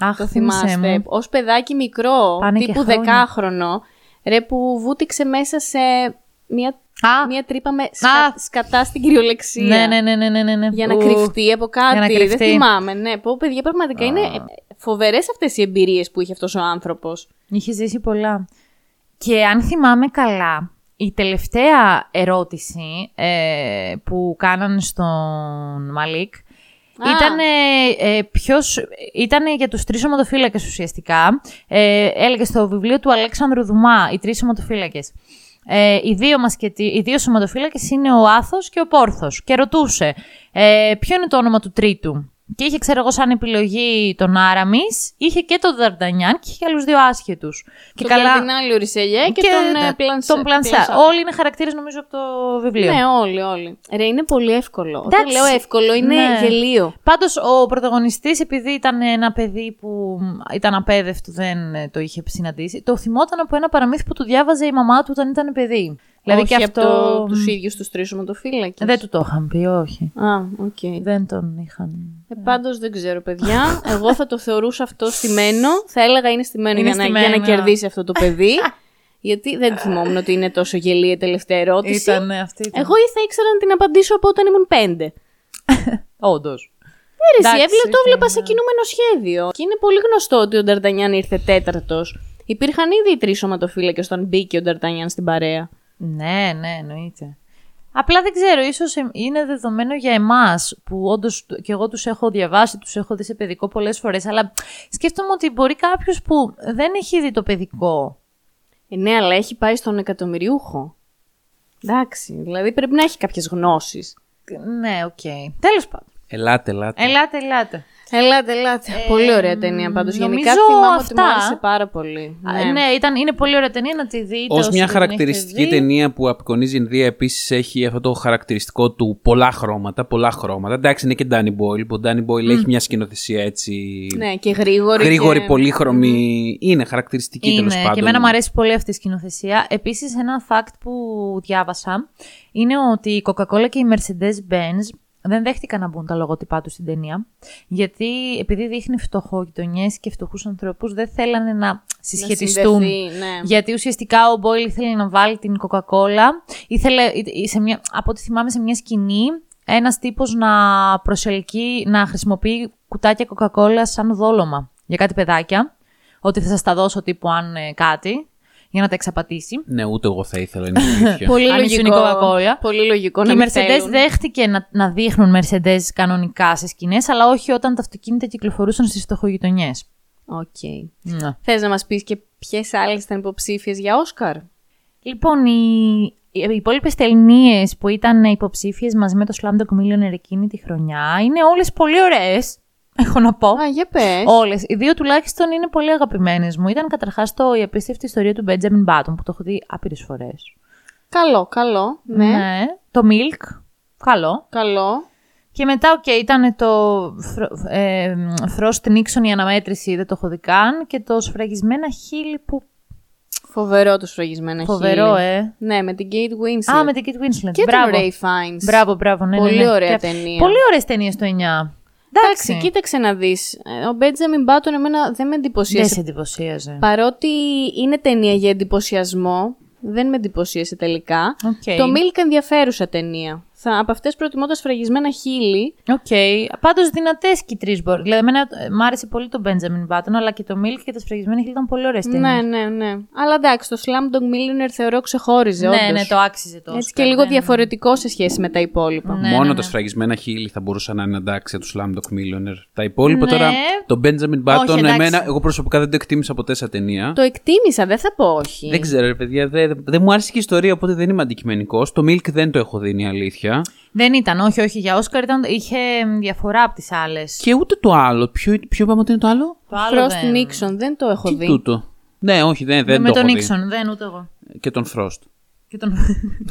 Αχ, το θυμάστε? Ως παιδάκι μικρό, πάνε τύπου 10χρονο, ρε, που βούτυξε μέσα σε μια τρύπα με σκατά στην κυριολεξία. Ναι. Για να κρυφτεί από κάτι. Δεν θυμάμαι. Ναι, πω, παιδιά, πραγματικά είναι φοβερές αυτές οι εμπειρίες που είχε αυτός ο άνθρωπος. Είχε ζήσει πολλά. Και αν θυμάμαι καλά, η τελευταία ερώτηση που κάνανε στον Μαλίκ Ήτανε για τους τρεις σωματοφύλακες ουσιαστικά. Έλεγε στο βιβλίο του Αλέξανδρου Δουμά, οι τρεις σωματοφύλακες. Οι δύο σωματοφύλακες είναι ο Άθος και ο Πόρθος. Και ρωτούσε ποιο είναι το όνομα του τρίτου. Και είχε, ξέρω εγώ, σαν επιλογή τον Άραμις, είχε και τον Δαρντανιάν και είχε άλλους δύο άσχετους. Και τον Καρδινάλιο Ρισελιέ και τον Πλανσά. Όλοι είναι χαρακτήρες, νομίζω, από το βιβλίο. Ναι, όλοι. Ρε, είναι πολύ εύκολο. Όταν λέω εύκολο, είναι γελίο. Πάντως, ο πρωταγωνιστής, επειδή ήταν ένα παιδί που ήταν απέδευτο, δεν το είχε συναντήσει, το θυμόταν από ένα παραμύθι που του διάβαζε η μαμά του όταν ήταν παιδί. Δηλαδή, όχι και αυτό, από τους ίδιους τους τρεις σωματοφύλακες. Δεν του το είχαν πει, όχι. Okay. Δεν τον είχαν. Πάντως δεν ξέρω, παιδιά. Εγώ θα το θεωρούσα αυτό στημένο. Θα έλεγα είναι στημένο για να κερδίσει αυτό το παιδί. Γιατί δεν θυμόμουν ότι είναι τόσο γελία η τελευταία ερώτηση. Ήταν. Εγώ θα ήξερα να την απαντήσω από όταν ήμουν 5. Όντως. Το έβλεπα σε κινούμενο σχέδιο. Και είναι πολύ γνωστό ότι ο Νταρντανιάν ήρθε τέταρτος. Υπήρχαν ήδη οι τρεις σωματοφύλακες όταν μπήκε ο Νταρντανιάν στην παρέα. Ναι, εννοείται. Απλά δεν ξέρω, ίσως είναι δεδομένο για εμάς που όντως και εγώ τους έχω διαβάσει, τους έχω δει σε παιδικό πολλές φορές, αλλά σκέφτομαι ότι μπορεί κάποιος που δεν έχει δει το παιδικό. Ναι, αλλά έχει πάει στον εκατομμυριούχο. Εντάξει, δηλαδή πρέπει να έχει κάποιες γνώσεις. Ναι, οκ. Τέλος πάντων. Ελάτε. Πολύ ωραία ταινία πάντως. Γενικά θυμάμαι ότι μου άρεσε πάρα πολύ. Ναι, είναι πολύ ωραία ταινία, να τη δείτε. Ως μια χαρακτηριστική ταινία που απεικονίζει Ινδία, επίσης έχει αυτό το χαρακτηριστικό του πολλά χρώματα. Εντάξει, είναι και Ντάνι Μπόιλ. Ο Ντάνι Μπόιλ έχει μια σκηνοθεσία έτσι. Ναι, και γρήγορη, πολύχρωμη. Είναι χαρακτηριστική, τέλος πάντων. Και εμένα μου αρέσει πολύ αυτή η σκηνοθεσία. Επίσης, ένα fact που διάβασα είναι ότι η Coca-Cola και η Mercedes-Benz δεν δέχτηκαν να μπουν τα λογοτυπά του στην ταινία, γιατί επειδή δείχνει φτωχογειτονιές και φτωχούς ανθρώπους, δεν θέλανε να συσχετιστούν. Να συνδεθεί, ναι. Γιατί ουσιαστικά ο Μπόιλ ήθελε να βάλει την Coca-Cola, από ό,τι θυμάμαι, σε μια σκηνή ένας τύπος να χρησιμοποιεί κουτάκια Coca-Cola σαν δόλωμα για κάτι παιδάκια, ότι θα σας τα δώσω τύπου αν κάτι. για να τα εξαπατήσει. Ναι, ούτε εγώ θα ήθελα. Είναι πολύ λογικό. Είναι Coca-Cola. Πολύ λογικό. Και η Mercedes δέχτηκε να δείχνουν Mercedes κανονικά σε σκηνές, αλλά όχι όταν τα αυτοκίνητα κυκλοφορούσαν στις φτωχογειτονιές. Οκ. Okay. Ναι. Θες να μας πεις και ποιες άλλες ήταν υποψήφιες για Όσκαρ? Λοιπόν, οι υπόλοιπες ταινίες που ήταν υποψήφιες μαζί με το Slumdog Millionaire εκείνη τη χρονιά είναι όλες πολύ ωραίες. Έχω να πω. Α, για πες. Όλες. Οι δύο τουλάχιστον είναι πολύ αγαπημένες μου. Ήταν καταρχάς η απίστευτη ιστορία του Benjamin Button που το έχω δει άπειρες φορές. Καλό, καλό. Ναι. Ναι. Το Milk. Καλό. Καλό. Και μετά, ήταν το Frost Nixon η αναμέτρηση, δεν το έχω δει καν. Και το Σφραγισμένα Χείλη που. Φοβερό το Σφραγισμένα Χείλη. Φοβερό, Ναι, με την Kate Winslet. Α, με την Kate Winslet. Και μπράβο. Το Ray Fiennes. Μπράβο, μπράβο. Ναι, πολύ ωραία ταινία. Πολύ ωραίες ταινίες το 9. Εντάξει, κοίταξε να δεις. Ο Benjamin Button εμένα δεν με εντυπωσίασε. Δεν σε εντυπωσίαζε. Παρότι είναι ταινία για εντυπωσιασμό, δεν με εντυπωσίασε τελικά. Okay. Το Milk ενδιαφέρουσα ταινία. Από αυτές προτιμώ τα Σφραγισμένα Χείλη. Οκ. Okay. Πάντως δυνατές και οι τρεις μπορούν. Δηλαδή, εμένα μου άρεσε πολύ το Benjamin Button, αλλά και το Milk και τα Σφραγισμένα Χείλη ήταν πολύ ωραίες ταινίες. Ναι, ναι, ναι. Αλλά εντάξει, το Slumdog Millionaire θεωρώ ξεχώριζε. Ναι, όντως. Ναι, το άξιζε το. Έτσι και λίγο διαφορετικό σε σχέση με τα υπόλοιπα. Ναι, μόνο τα Σφραγισμένα Χείλη θα μπορούσαν να είναι αντάξια του Slumdog Millionaire. Τα υπόλοιπα τώρα. Το Benjamin Button, εμένα, εγώ προσωπικά δεν το εκτίμησα ποτέ σαν ταινία. Το εκτίμησα, δεν θα πω όχι. Δεν ξέρω, ρε παιδιά, δεν μου άρεσε και η ιστορία, οπότε δεν είμαι αντικειμενικός. Το Milk δεν το έχω δει, είναι η αλήθεια. Δεν ήταν, όχι, όχι για Όσκαρ, είχε διαφορά από τις άλλες. Και ούτε το άλλο. Ποιο είπαμε ότι είναι το άλλο? Το άλλο Frost Nixon, δεν το έχω δει. Τούτο. Ναι, όχι, δεν το έχω δει. Με τον Nixon, δεν ούτε εγώ. Και τον Frost. Και τον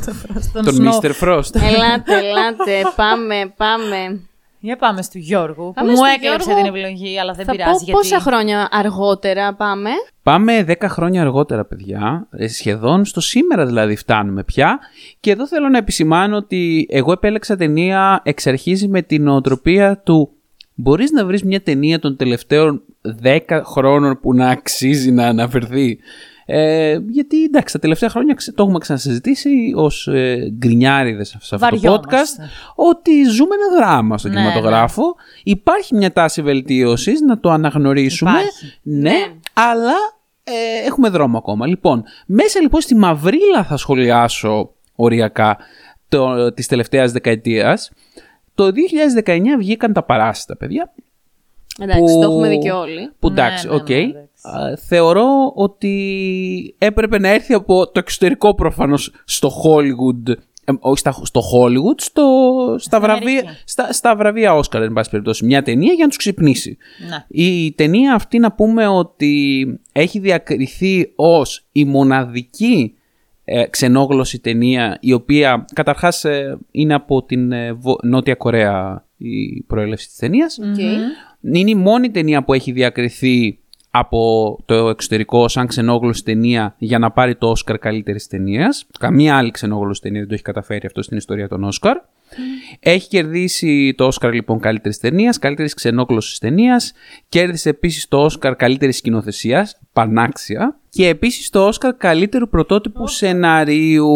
Frost. Τον Mr. Frost. Ελάτε, ελάτε, πάμε, πάμε. Για πάμε στο Γιώργο. Πάμε μου έκλεψε την επιλογή, αλλά δεν θα πειράζει. Θα πω πόσα χρόνια αργότερα πάμε. Πάμε 10 χρόνια αργότερα, παιδιά. Σχεδόν στο σήμερα δηλαδή φτάνουμε πια. Και εδώ θέλω να επισημάνω ότι εγώ επέλεξα ταινία εξ αρχής με την νοοτροπία του. Μπορείς να βρεις μια ταινία των τελευταίων 10 χρόνων που να αξίζει να αναφερθεί. Γιατί εντάξει, τα τελευταία χρόνια το έχουμε ξανασυζητήσει ως γκρινιάριδες σε αυτό το podcast, ότι ζούμε ένα δράμα στον κινηματογράφο. Ναι. Υπάρχει μια τάση βελτίωσης, να το αναγνωρίσουμε. Ναι, ναι, αλλά έχουμε δρόμο ακόμα. Λοιπόν, μέσα λοιπόν στη μαυρίλα θα σχολιάσω οριακά της τελευταίας δεκαετίας. Το 2019 βγήκαν τα Παράσιτα, παιδιά. Εντάξει, το έχουμε δει και όλοι. Που εντάξει, οκ. Ναι, ναι, θεωρώ ότι έπρεπε να έρθει από το εξωτερικό προφανώς στο Hollywood. Όχι στο Hollywood, στα βραβεία Όσκαρ, εν πάση περιπτώσει. Μια ταινία για να τους ξυπνήσει. Να. Η ταινία αυτή να πούμε ότι έχει διακριθεί ως η μοναδική ξενόγλωσση ταινία, η οποία καταρχάς είναι από την Νότια Κορέα η προέλευση της ταινίας. Okay. Είναι η μόνη ταινία που έχει διακριθεί από το εξωτερικό σαν ξενόγλωσση ταινία για να πάρει το Όσκαρ καλύτερης ταινίας. Καμία άλλη ξενόγλωσση ταινία δεν το έχει καταφέρει αυτό στην ιστορία των Όσκαρ. Mm. Έχει κερδίσει το Όσκαρ λοιπόν καλύτερης ταινίας, καλύτερης ξενόγλωσσης ταινίας. Κέρδισε επίσης το Όσκαρ καλύτερης σκηνοθεσίας, πανάξια. Και επίσης το Όσκαρ καλύτερου πρωτότυπου σεναρίου.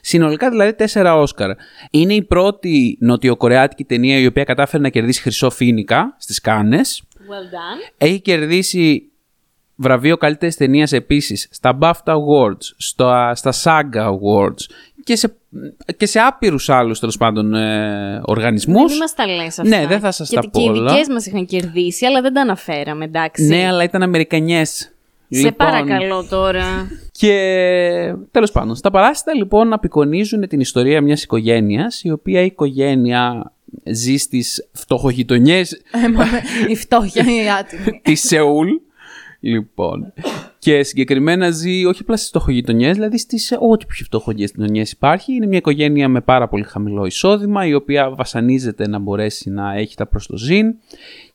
Συνολικά δηλαδή 4 Όσκαρ. Είναι η πρώτη νοτιοκορεάτικη ταινία η οποία κατάφερε να κερδίσει χρυσό φοίνικα στις Κάνες. Well done. Έχει κερδίσει βραβείο καλύτερης ταινίας επίσης στα BAFTA Awards, στα SAG Awards και σε άπειρους άλλους τέλος πάντων οργανισμούς. Δεν μας τα λες αυτά. Ναι, δεν θα σας τα πω όλα. Και οι δικές μας είχαν κερδίσει, αλλά δεν τα αναφέραμε, εντάξει. Ναι, αλλά ήταν Αμερικανιές. Λοιπόν, σε παρακαλώ τώρα. Και τέλος πάντων, στα Παράσιτα λοιπόν απεικονίζουν την ιστορία μιας οικογένειας, η οποία η οικογένεια ζει στις φτωχογειτονιές. Η φτώχεια τη Σεούλ. Λοιπόν. Και συγκεκριμένα ζει όχι απλά στις φτωχογειτονιές, δηλαδή στις ό,τι πιο φτωχογειτονιές υπάρχει. Είναι μια οικογένεια με πάρα πολύ χαμηλό εισόδημα, η οποία βασανίζεται να μπορέσει να έχει τα προς το ζήν.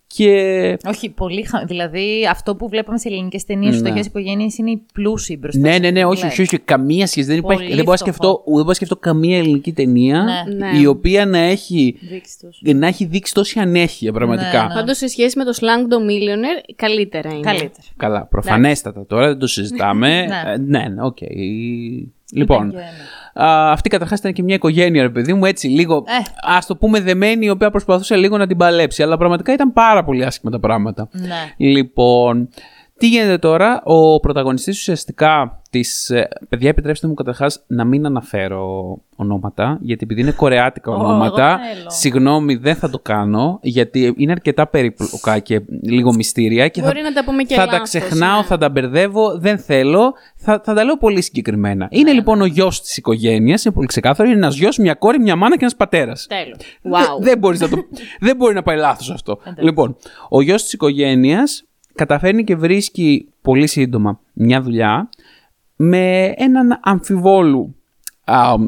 Και... όχι, πολύ δηλαδή αυτό που βλέπαμε σε ελληνικές ταινίες, στις φτωχές οικογένειες είναι οι πλούσιοι μπροστά. Ναι, ναι, ναι, όχι, όχι, όχι, καμία σχέση. Δεν υπάρχει, δεν μπορώ να σκεφτώ καμία ελληνική ταινία η οποία να έχει δείξει τόση ανέχεια πραγματικά. Ναι, ναι. Πάντως σε σχέση με το Slumdog Millionaire, καλύτερα είναι. Καλύτερα. Καλά, προφανέστατα τώρα, δεν το συζητάμε. Ναι, ναι, οκ. Okay. Λοιπόν, αυτή καταρχάς ήταν και μια οικογένεια, ρε παιδί μου, έτσι λίγο, ας το πούμε δεμένη, η οποία προσπαθούσε λίγο να την παλέψει, αλλά πραγματικά ήταν πάρα πολύ άσχημα τα πράγματα. Ναι. Λοιπόν, Τι γίνεται τώρα, ο πρωταγωνιστής ουσιαστικά της... Παιδιά, επιτρέψτε μου καταρχάς να μην αναφέρω ονόματα, γιατί επειδή είναι κορεάτικα ονόματα, συγγνώμη, δεν θα το κάνω, γιατί είναι αρκετά περίπλοκα και λίγο μυστήρια και μπορεί θα, να τα, πούμε και θα λάθος, τα ξεχνάω, ναι. Θα τα μπερδεύω, δεν θέλω, θα τα λέω πολύ συγκεκριμένα. Είναι λοιπόν ο γιος της οικογένειας, είναι πολύ ξεκάθαρο, είναι ένας γιος, μια κόρη, μια μάνα και ένας πατέρας. Τέλος. Wow. Δεν μπορεί να πάει λάθος αυτό. Λοιπόν, ο γιος της οικογένειας καταφέρνει και βρίσκει πολύ σύντομα μια δουλειά με έναν αμφιβόλου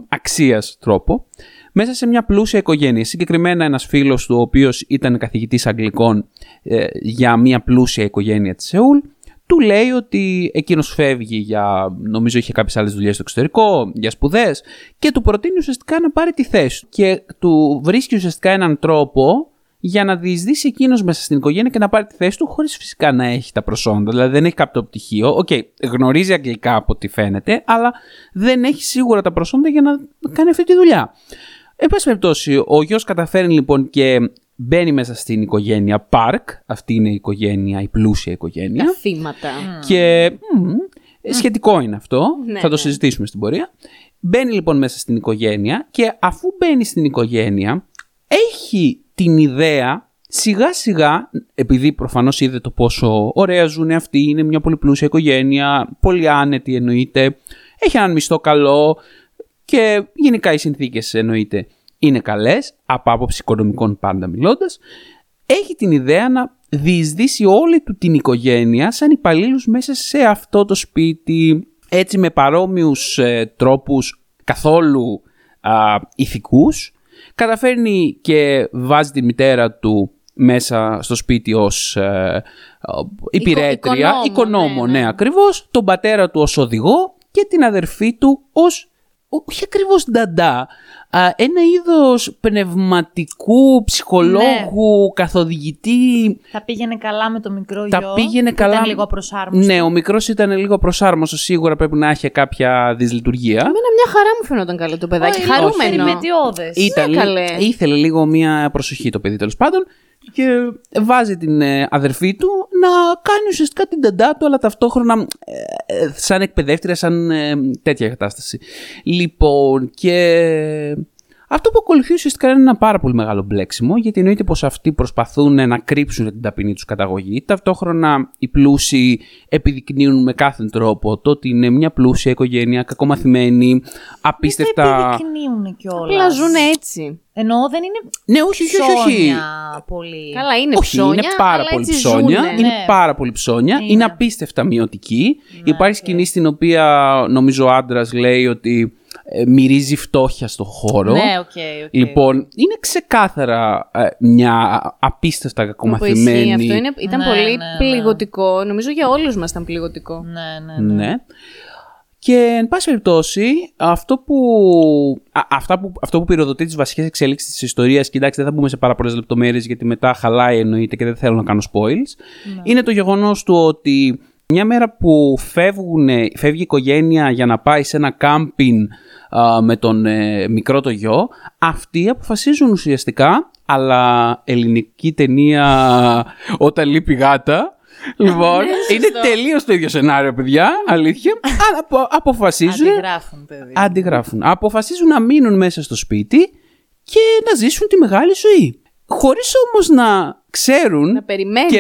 αξίας τρόπο μέσα σε μια πλούσια οικογένεια. Συγκεκριμένα ένας φίλος του, ο οποίος ήταν καθηγητής Αγγλικών για μια πλούσια οικογένεια της Σεούλ, του λέει ότι εκείνος φεύγει για, νομίζω είχε κάποιες άλλες δουλειές στο εξωτερικό, για σπουδές, και του προτείνει ουσιαστικά να πάρει τη θέση του. Και του βρίσκει ουσιαστικά έναν τρόπο για να διεισδύσει εκείνος μέσα στην οικογένεια και να πάρει τη θέση του, χωρίς φυσικά να έχει τα προσόντα. Δηλαδή δεν έχει κάποιο πτυχίο. Οκ, γνωρίζει αγγλικά από ό,τι φαίνεται, αλλά δεν έχει σίγουρα τα προσόντα για να κάνει αυτή τη δουλειά. Εν πάση περιπτώσει, ο γιος καταφέρνει λοιπόν και μπαίνει μέσα στην οικογένεια Πάρκ. Αυτή είναι η οικογένεια, η πλούσια οικογένεια. Τα θύματα. Και σχετικό είναι αυτό. Ναι, θα το συζητήσουμε στην πορεία. Μπαίνει λοιπόν μέσα στην οικογένεια και αφού μπαίνει στην οικογένεια, έχει την ιδέα σιγά σιγά, επειδή προφανώς είδε το πόσο ωραία ζουν αυτοί, είναι μια πολύ πλούσια οικογένεια, πολύ άνετη εννοείται, έχει έναν μισθό καλό και γενικά οι συνθήκες εννοείται είναι καλές, από άποψη οικονομικών πάντα μιλώντας, έχει την ιδέα να διεισδύσει όλη του την οικογένεια σαν υπαλλήλους μέσα σε αυτό το σπίτι, έτσι με παρόμοιους τρόπους καθόλου ηθικούς. Καταφέρνει και βάζει τη μητέρα του μέσα στο σπίτι ως υπηρέτρια, οικονόμο, ναι, ακριβώς, τον πατέρα του ως οδηγό και την αδερφή του ως, όχι ακριβώς νταντά, ένα είδος πνευματικού, ψυχολόγου, ναι, καθοδηγητή. Τα πήγαινε καλά με το μικρό γιο, ήταν λίγο απροσάρμοστο. Ναι, ο μικρός ήταν λίγο απροσάρμοστο, σίγουρα πρέπει να είχε κάποια δυσλειτουργία. Εμένα μια χαρά μου φαινόταν καλό το παιδάκι, χαρούμενο. Ήταν, ήθελε λίγο μια προσοχή το παιδί τέλος πάντων. Και βάζει την αδερφή του να κάνει ουσιαστικά την ταντά του, αλλά ταυτόχρονα σαν εκπαιδεύτρια, σαν τέτοια κατάσταση. Λοιπόν, και αυτό που ακολουθεί ουσιαστικά είναι ένα πάρα πολύ μεγάλο μπλέξιμο, γιατί εννοείται πως αυτοί προσπαθούν να κρύψουν την ταπεινή τους καταγωγή. Ταυτόχρονα οι πλούσιοι επιδεικνύουν με κάθε τρόπο το ότι είναι μια πλούσια οικογένεια, κακομαθημένη, απίστευτα. Δεν επιδεικνύουν κιόλας. Απλά ζουν έτσι. Ενώ δεν είναι. Ναι, όχι. Πολύ. Καλά, είναι ψώνια. Είναι πάρα πολύ ψώνια. Ζούνε, είναι πάρα πολύ ψώνια. Είναι απίστευτα μειωτική. Ναι, υπάρχει σκηνή στην οποία νομίζω ο άντρας λέει ότι μυρίζει φτώχεια στο χώρο. Ναι, okay. Λοιπόν, είναι ξεκάθαρα μια απίστευτα κακομαθημένη. Αυτό είναι, ήταν πολύ πληγωτικό. Νομίζω για όλους μας ήταν πληγωτικό. Ναι. Και εν πάση περιπτώσει, αυτό που πυροδοτεί τις βασικές εξέλιξεις της ιστορίας, κοιτάξτε, δεν θα μπούμε σε πάρα πολλές λεπτομέρειες γιατί μετά χαλάει εννοείται και δεν θέλω να κάνω spoils, είναι το γεγονός του ότι μια μέρα που φεύγει η οικογένεια για να πάει σε ένα κάμπιν με τον μικρό το γιο, αυτοί αποφασίζουν ουσιαστικά, αλλά ελληνική ταινία όταν λείπει γάτα. Λοιπόν, είναι τελείως το ίδιο σενάριο, παιδιά, αλήθεια. Αλλά αποφασίζουν. Αντιγράφουν. Αποφασίζουν να μείνουν μέσα στο σπίτι και να ζήσουν τη μεγάλη ζωή. Χωρίς όμως να ξέρουν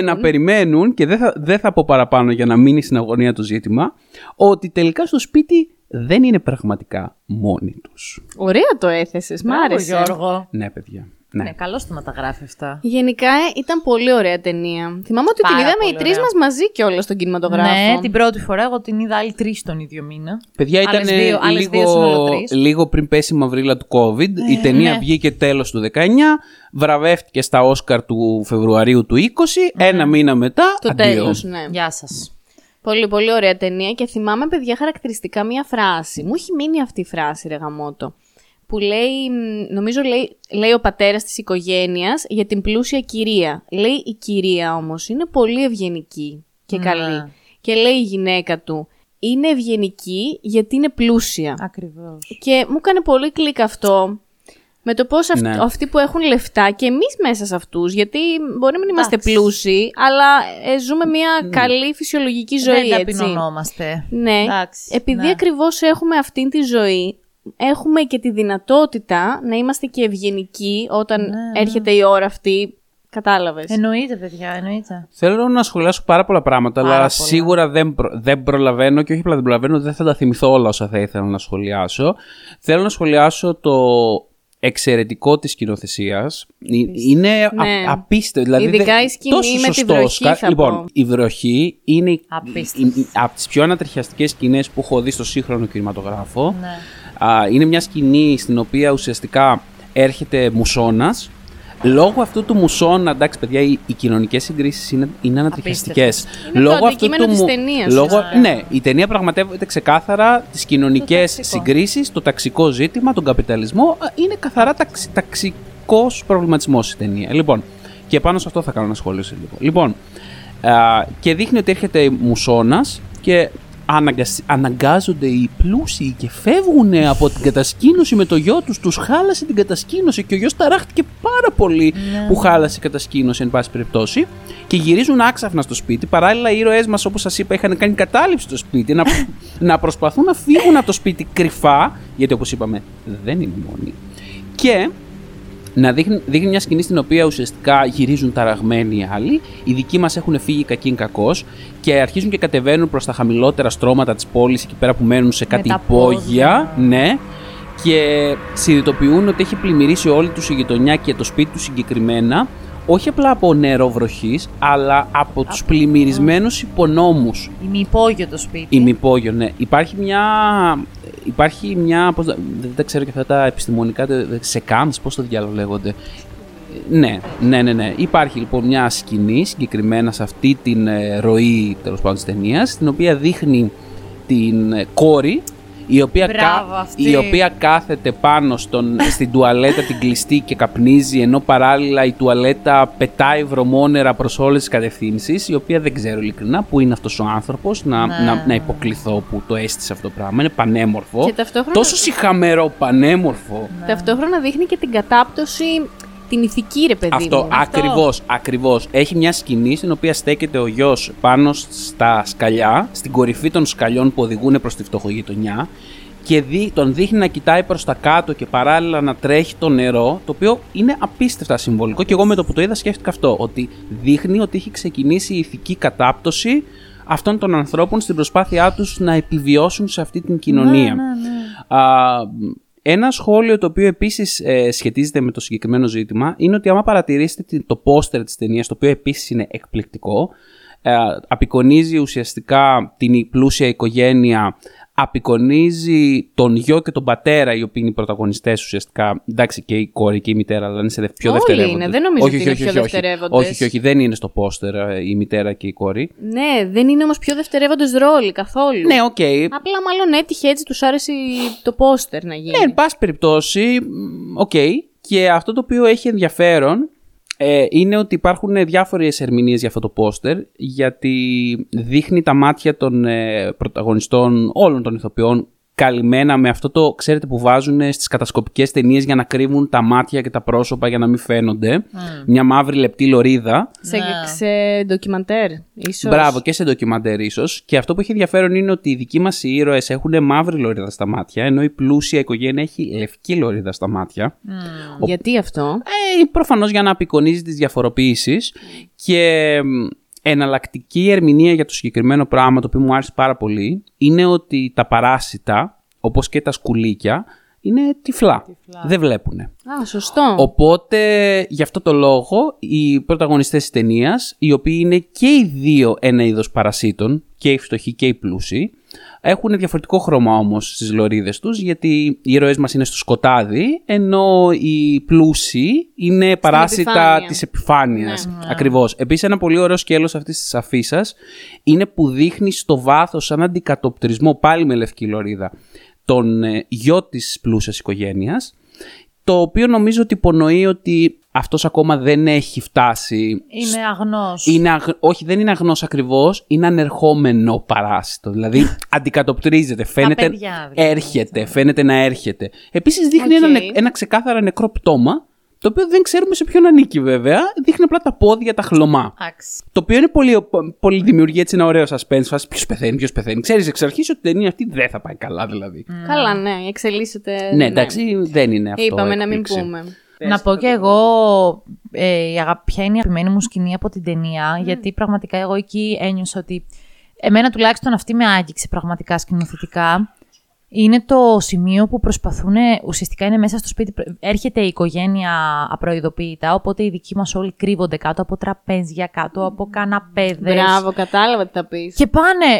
να περιμένουν, και δεν θα πω παραπάνω για να μείνει στην αγωνία το ζήτημα, ότι τελικά στο σπίτι δεν είναι πραγματικά μόνοι τους. Ωραία το έθεσες, μ' άρεσε. Γιώργο. Ναι, παιδιά. Ναι, καλώς το μεταγράφει αυτά. Γενικά ήταν πολύ ωραία ταινία. Θυμάμαι ότι την είδαμε οι τρεις μας μαζί κιόλας στον κινηματογράφο. Ναι, την πρώτη φορά εγώ την είδα άλλη τρεις τον ίδιο μήνα. Παιδιά, ήταν λίγο πριν πέσει η μαυρίλα του COVID. Η ταινία βγήκε τέλος του 19, βραβεύτηκε στα Όσκαρ του Φεβρουαρίου του 20, ένα μήνα μετά. Το τέλος, ναι. Γεια σας. Πολύ, πολύ ωραία ταινία και θυμάμαι, παιδιά, χαρακτηριστικά μία φράση. Μου έχει μείνει αυτή η φράση, ρε γαμότο. Που λέει, νομίζω λέει ο πατέρας της οικογένειας για την πλούσια κυρία. Λέει η κυρία όμως είναι πολύ ευγενική και καλή. Και λέει η γυναίκα του είναι ευγενική γιατί είναι πλούσια. Ακριβώς. Και μου έκανε πολύ κλικ αυτό. με το πώς αυτοί που έχουν λεφτά και εμείς μέσα σε αυτούς, γιατί μπορεί να μην είμαστε πλούσιοι, αλλά ζούμε μια καλή φυσιολογική ζωή. Δεν ταπεινωνόμαστε. Ναι. Εντάξει, επειδή ακριβώς έχουμε αυτή τη ζωή, έχουμε και τη δυνατότητα να είμαστε και ευγενικοί όταν έρχεται η ώρα αυτή. Κατάλαβες. Εννοείται, παιδιά, εννοείται. Θέλω να σχολιάσω πάρα πολλά πράγματα, αλλά σίγουρα δεν προλαβαίνω και όχι απλά δεν προλαβαίνω, δεν θα τα θυμηθώ όλα όσα θα ήθελα να σχολιάσω. Θέλω να σχολιάσω το εξαιρετικό της σκηνοθεσίας. Είναι απίστευτο. Δηλαδή, ειδικά η σκηνή με τη βροχή θα πω. Η βροχή είναι από τις πιο ανατριχιαστικές σκηνές που έχω δει στο σύγχρονο κινηματογράφο. Ναι. Είναι μια σκηνή στην οποία ουσιαστικά έρχεται μουσώνας. Λόγω αυτού του μουσόνα, εντάξει παιδιά, οι κοινωνικές συγκρίσεις είναι ανατριχιαστικές. Λόγω αυτού του ναι, η ταινία πραγματεύεται ξεκάθαρα τις κοινωνικές συγκρίσεις, το ταξικό ζήτημα, τον καπιταλισμό. Είναι καθαρά ταξικός προβληματισμός η ταινία. Λοιπόν, και πάνω σε αυτό θα κάνω ένα σχόλιο σε λίγο. Λοιπόν, και δείχνει ότι έρχεται μουσώνας και αναγκάζονται οι πλούσιοι και φεύγουν από την κατασκήνωση με το γιο τους. Τους χάλασε την κατασκήνωση και ο γιος ταράχτηκε πάρα πολύ που χάλασε η κατασκήνωση, εν πάση περιπτώσει. Και γυρίζουν άξαφνα στο σπίτι. Παράλληλα, οι ήρωές μας, όπως σας είπα, είχαν κάνει κατάληψη στο σπίτι να προσπαθούν να φύγουν από το σπίτι κρυφά, γιατί όπως είπαμε, δεν είναι μόνοι. Και να δείχνει μια σκηνή στην οποία ουσιαστικά γυρίζουν ταραγμένοι οι άλλοι. Οι δικοί μας έχουν φύγει κακήν κακώς και αρχίζουν και κατεβαίνουν προς τα χαμηλότερα στρώματα της πόλης, εκεί πέρα που μένουν σε κάτι υπόγεια. Ναι, και συνειδητοποιούν ότι έχει πλημμυρίσει όλη τους η γειτονιά και το σπίτι τους συγκεκριμένα. Όχι απλά από νερό βροχής, αλλά από τους πλημμυρισμένους υπονόμους. Ημυπόγειο το σπίτι. Ημυπόγειο, ναι. Υπάρχει μια δεν τα ξέρω και αυτά τα επιστημονικά, σε κάμψ, πώς το διάλογο λέγονται. Ναι. Υπάρχει λοιπόν μια σκηνή συγκεκριμένα σε αυτή την ροή, τέλος πάντων, της ταινίας, στην οποία δείχνει την κόρη, η οποία κάθεται πάνω στην τουαλέτα την κλειστή και καπνίζει, ενώ παράλληλα η τουαλέτα πετάει βρωμόνερα προς όλες τις κατευθύνσεις, η οποία δεν ξέρω ειλικρινά που είναι αυτός ο άνθρωπος, να υποκληθώ που το αίσθησε αυτό το πράγμα. Είναι πανέμορφο, και ταυτόχρονα... τόσο συχαμερό πανέμορφο. Ναι. Ταυτόχρονα δείχνει και την κατάπτωση, την ηθική, ρε παιδί μου. Ακριβώς. Έχει μια σκηνή στην οποία στέκεται ο γιος πάνω στα σκαλιά, στην κορυφή των σκαλιών που οδηγούν προς τη φτωχογειτονιά, και τον δείχνει να κοιτάει προς τα κάτω και παράλληλα να τρέχει το νερό, το οποίο είναι απίστευτα συμβολικό. Και εγώ με το που το είδα σκέφτηκα αυτό, ότι δείχνει ότι έχει ξεκινήσει η ηθική κατάπτωση αυτών των ανθρώπων στην προσπάθειά τους να επιβιώσουν σε αυτή την κοινωνία. Ναι. Ένα σχόλιο το οποίο επίσης σχετίζεται με το συγκεκριμένο ζήτημα είναι ότι άμα παρατηρήσετε το πόστερ της ταινίας, το οποίο επίσης είναι εκπληκτικό, απεικονίζει ουσιαστικά την πλούσια οικογένεια, απεικονίζει τον γιο και τον πατέρα, οι οποίοι είναι οι πρωταγωνιστές ουσιαστικά. Εντάξει, και η κόρη και η μητέρα, αλλά είναι σε πιο δευτερεύοντες. Όχι, δεν νομίζω ότι είναι πιο δευτερεύοντες. Όχι, δεν είναι στο πόστερ η μητέρα και η κόρη. Ναι, δεν είναι όμως πιο δευτερεύοντες ρόλοι καθόλου. Ναι, οκ. Απλά μάλλον έτυχε έτσι, τους άρεσε το πόστερ να γίνει. Ναι, εν πάση περιπτώσει, οκ. Και αυτό το οποίο έχει ενδιαφέρον είναι ότι υπάρχουν διάφορες ερμηνείες για αυτό το πόστερ, γιατί δείχνει τα μάτια των πρωταγωνιστών, όλων των ηθοποιών, καλυμμένα με αυτό το, ξέρετε, που βάζουν στις κατασκοπικές ταινίες για να κρύβουν τα μάτια και τα πρόσωπα για να μην φαίνονται. Μια μαύρη λεπτή λωρίδα. Σε ντοκιμαντέρ ίσως. Μπράβο, και σε ντοκιμαντέρ ίσως. Και αυτό που έχει ενδιαφέρον είναι ότι οι δικοί μας οι ήρωες έχουν μαύρη λωρίδα στα μάτια, ενώ η πλούσια οικογένεια έχει λευκή λωρίδα στα μάτια. Γιατί αυτό? Προφανώς για να απεικονίζει τις διαφοροποιήσεις. Και εναλλακτική ερμηνεία για το συγκεκριμένο πράγμα, το οποίο μου άρεσε πάρα πολύ, είναι ότι τα παράσιτα, όπως και τα σκουλίκια, είναι τυφλά. Δεν βλέπουν. Σωστό. Οπότε, γι' αυτό το λόγο, οι πρωταγωνιστές της ταινίας, οι οποίοι είναι και οι δύο ένα είδος παρασίτων, και οι φτωχοί και οι πλούσιοι, έχουν διαφορετικό χρώμα όμως στις λωρίδες τους, γιατί οι ήρωές μας είναι στο σκοτάδι, ενώ οι πλούσιοι είναι παράσιτα της επιφάνειας. Ναι. Ακριβώς. Επίσης, ένα πολύ ωραίο σκέλος αυτής της αφίσας είναι που δείχνει στο βάθος, σαν αντικατοπτρισμό, πάλι με λευκή λωρίδα, τον γιο της πλούσιας οικογένειας το οποίο νομίζω ότι υπονοεί ότι αυτός ακόμα δεν έχει φτάσει... Είναι αγνός. Όχι, δεν είναι αγνός ακριβώς, είναι ανερχόμενο παράσιτο. Δηλαδή, αντικατοπτρίζεται, φαίνεται, παιδιά, δηλαδή, έρχεται, φαίνεται να έρχεται. Επίσης, δείχνει ένα ξεκάθαρα νεκρό πτώμα, το οποίο δεν ξέρουμε σε ποιον ανήκει βέβαια, δείχνει απλά τα πόδια, τα χλωμά. Άξι. Το οποίο είναι πολύ δημιουργεί έτσι ένα ωραίο suspense, φάση ποιος πεθαίνει. Ξέρεις εξ αρχής ότι η ταινία αυτή δεν θα πάει καλά δηλαδή. Καλά, ναι, εξελίσσεται... Ναι, εντάξει, δεν είναι αυτό. Είπαμε να μην πούμε. Να πω και εγώ ποια είναι η αγαπημένη μου σκηνή από την ταινία, γιατί πραγματικά εγώ εκεί ένιωσα ότι εμένα τουλάχιστον αυτή με άγγιξε πραγματικά σκηνοθετικά. Είναι το σημείο που προσπαθούν, ουσιαστικά είναι μέσα στο σπίτι, έρχεται η οικογένεια απροειδοποιητά, οπότε οι δικοί μας όλοι κρύβονται κάτω από τραπέζια, κάτω από καναπέδες. Μπράβο, κατάλαβα τι θα πεις. Και πάνε,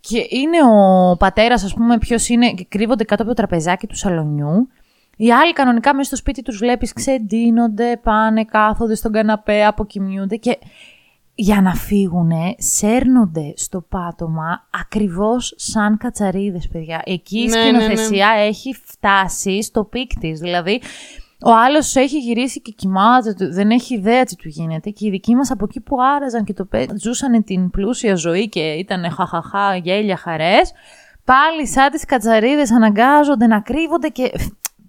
και είναι ο πατέρας, ας πούμε, ποιος είναι, και κρύβονται κάτω από το τραπεζάκι του σαλονιού. Οι άλλοι κανονικά μέσα στο σπίτι τους βλέπεις, ξεντύνονται, πάνε, κάθονται στον καναπέ, αποκοιμιούνται και... Για να φύγουνε, σέρνονται στο πάτωμα ακριβώς σαν κατσαρίδες, παιδιά. Εκεί η σκηνοθεσία έχει φτάσει στο πικ της. Δηλαδή, ο άλλος έχει γυρίσει και κοιμάται, δεν έχει ιδέα τι του γίνεται. Και οι δικοί μας από εκεί που άραζαν και το ζούσαν την πλούσια ζωή και ήταν χαχαχά, γέλια, χαρές, πάλι σαν τις κατσαρίδες αναγκάζονται να κρύβονται και...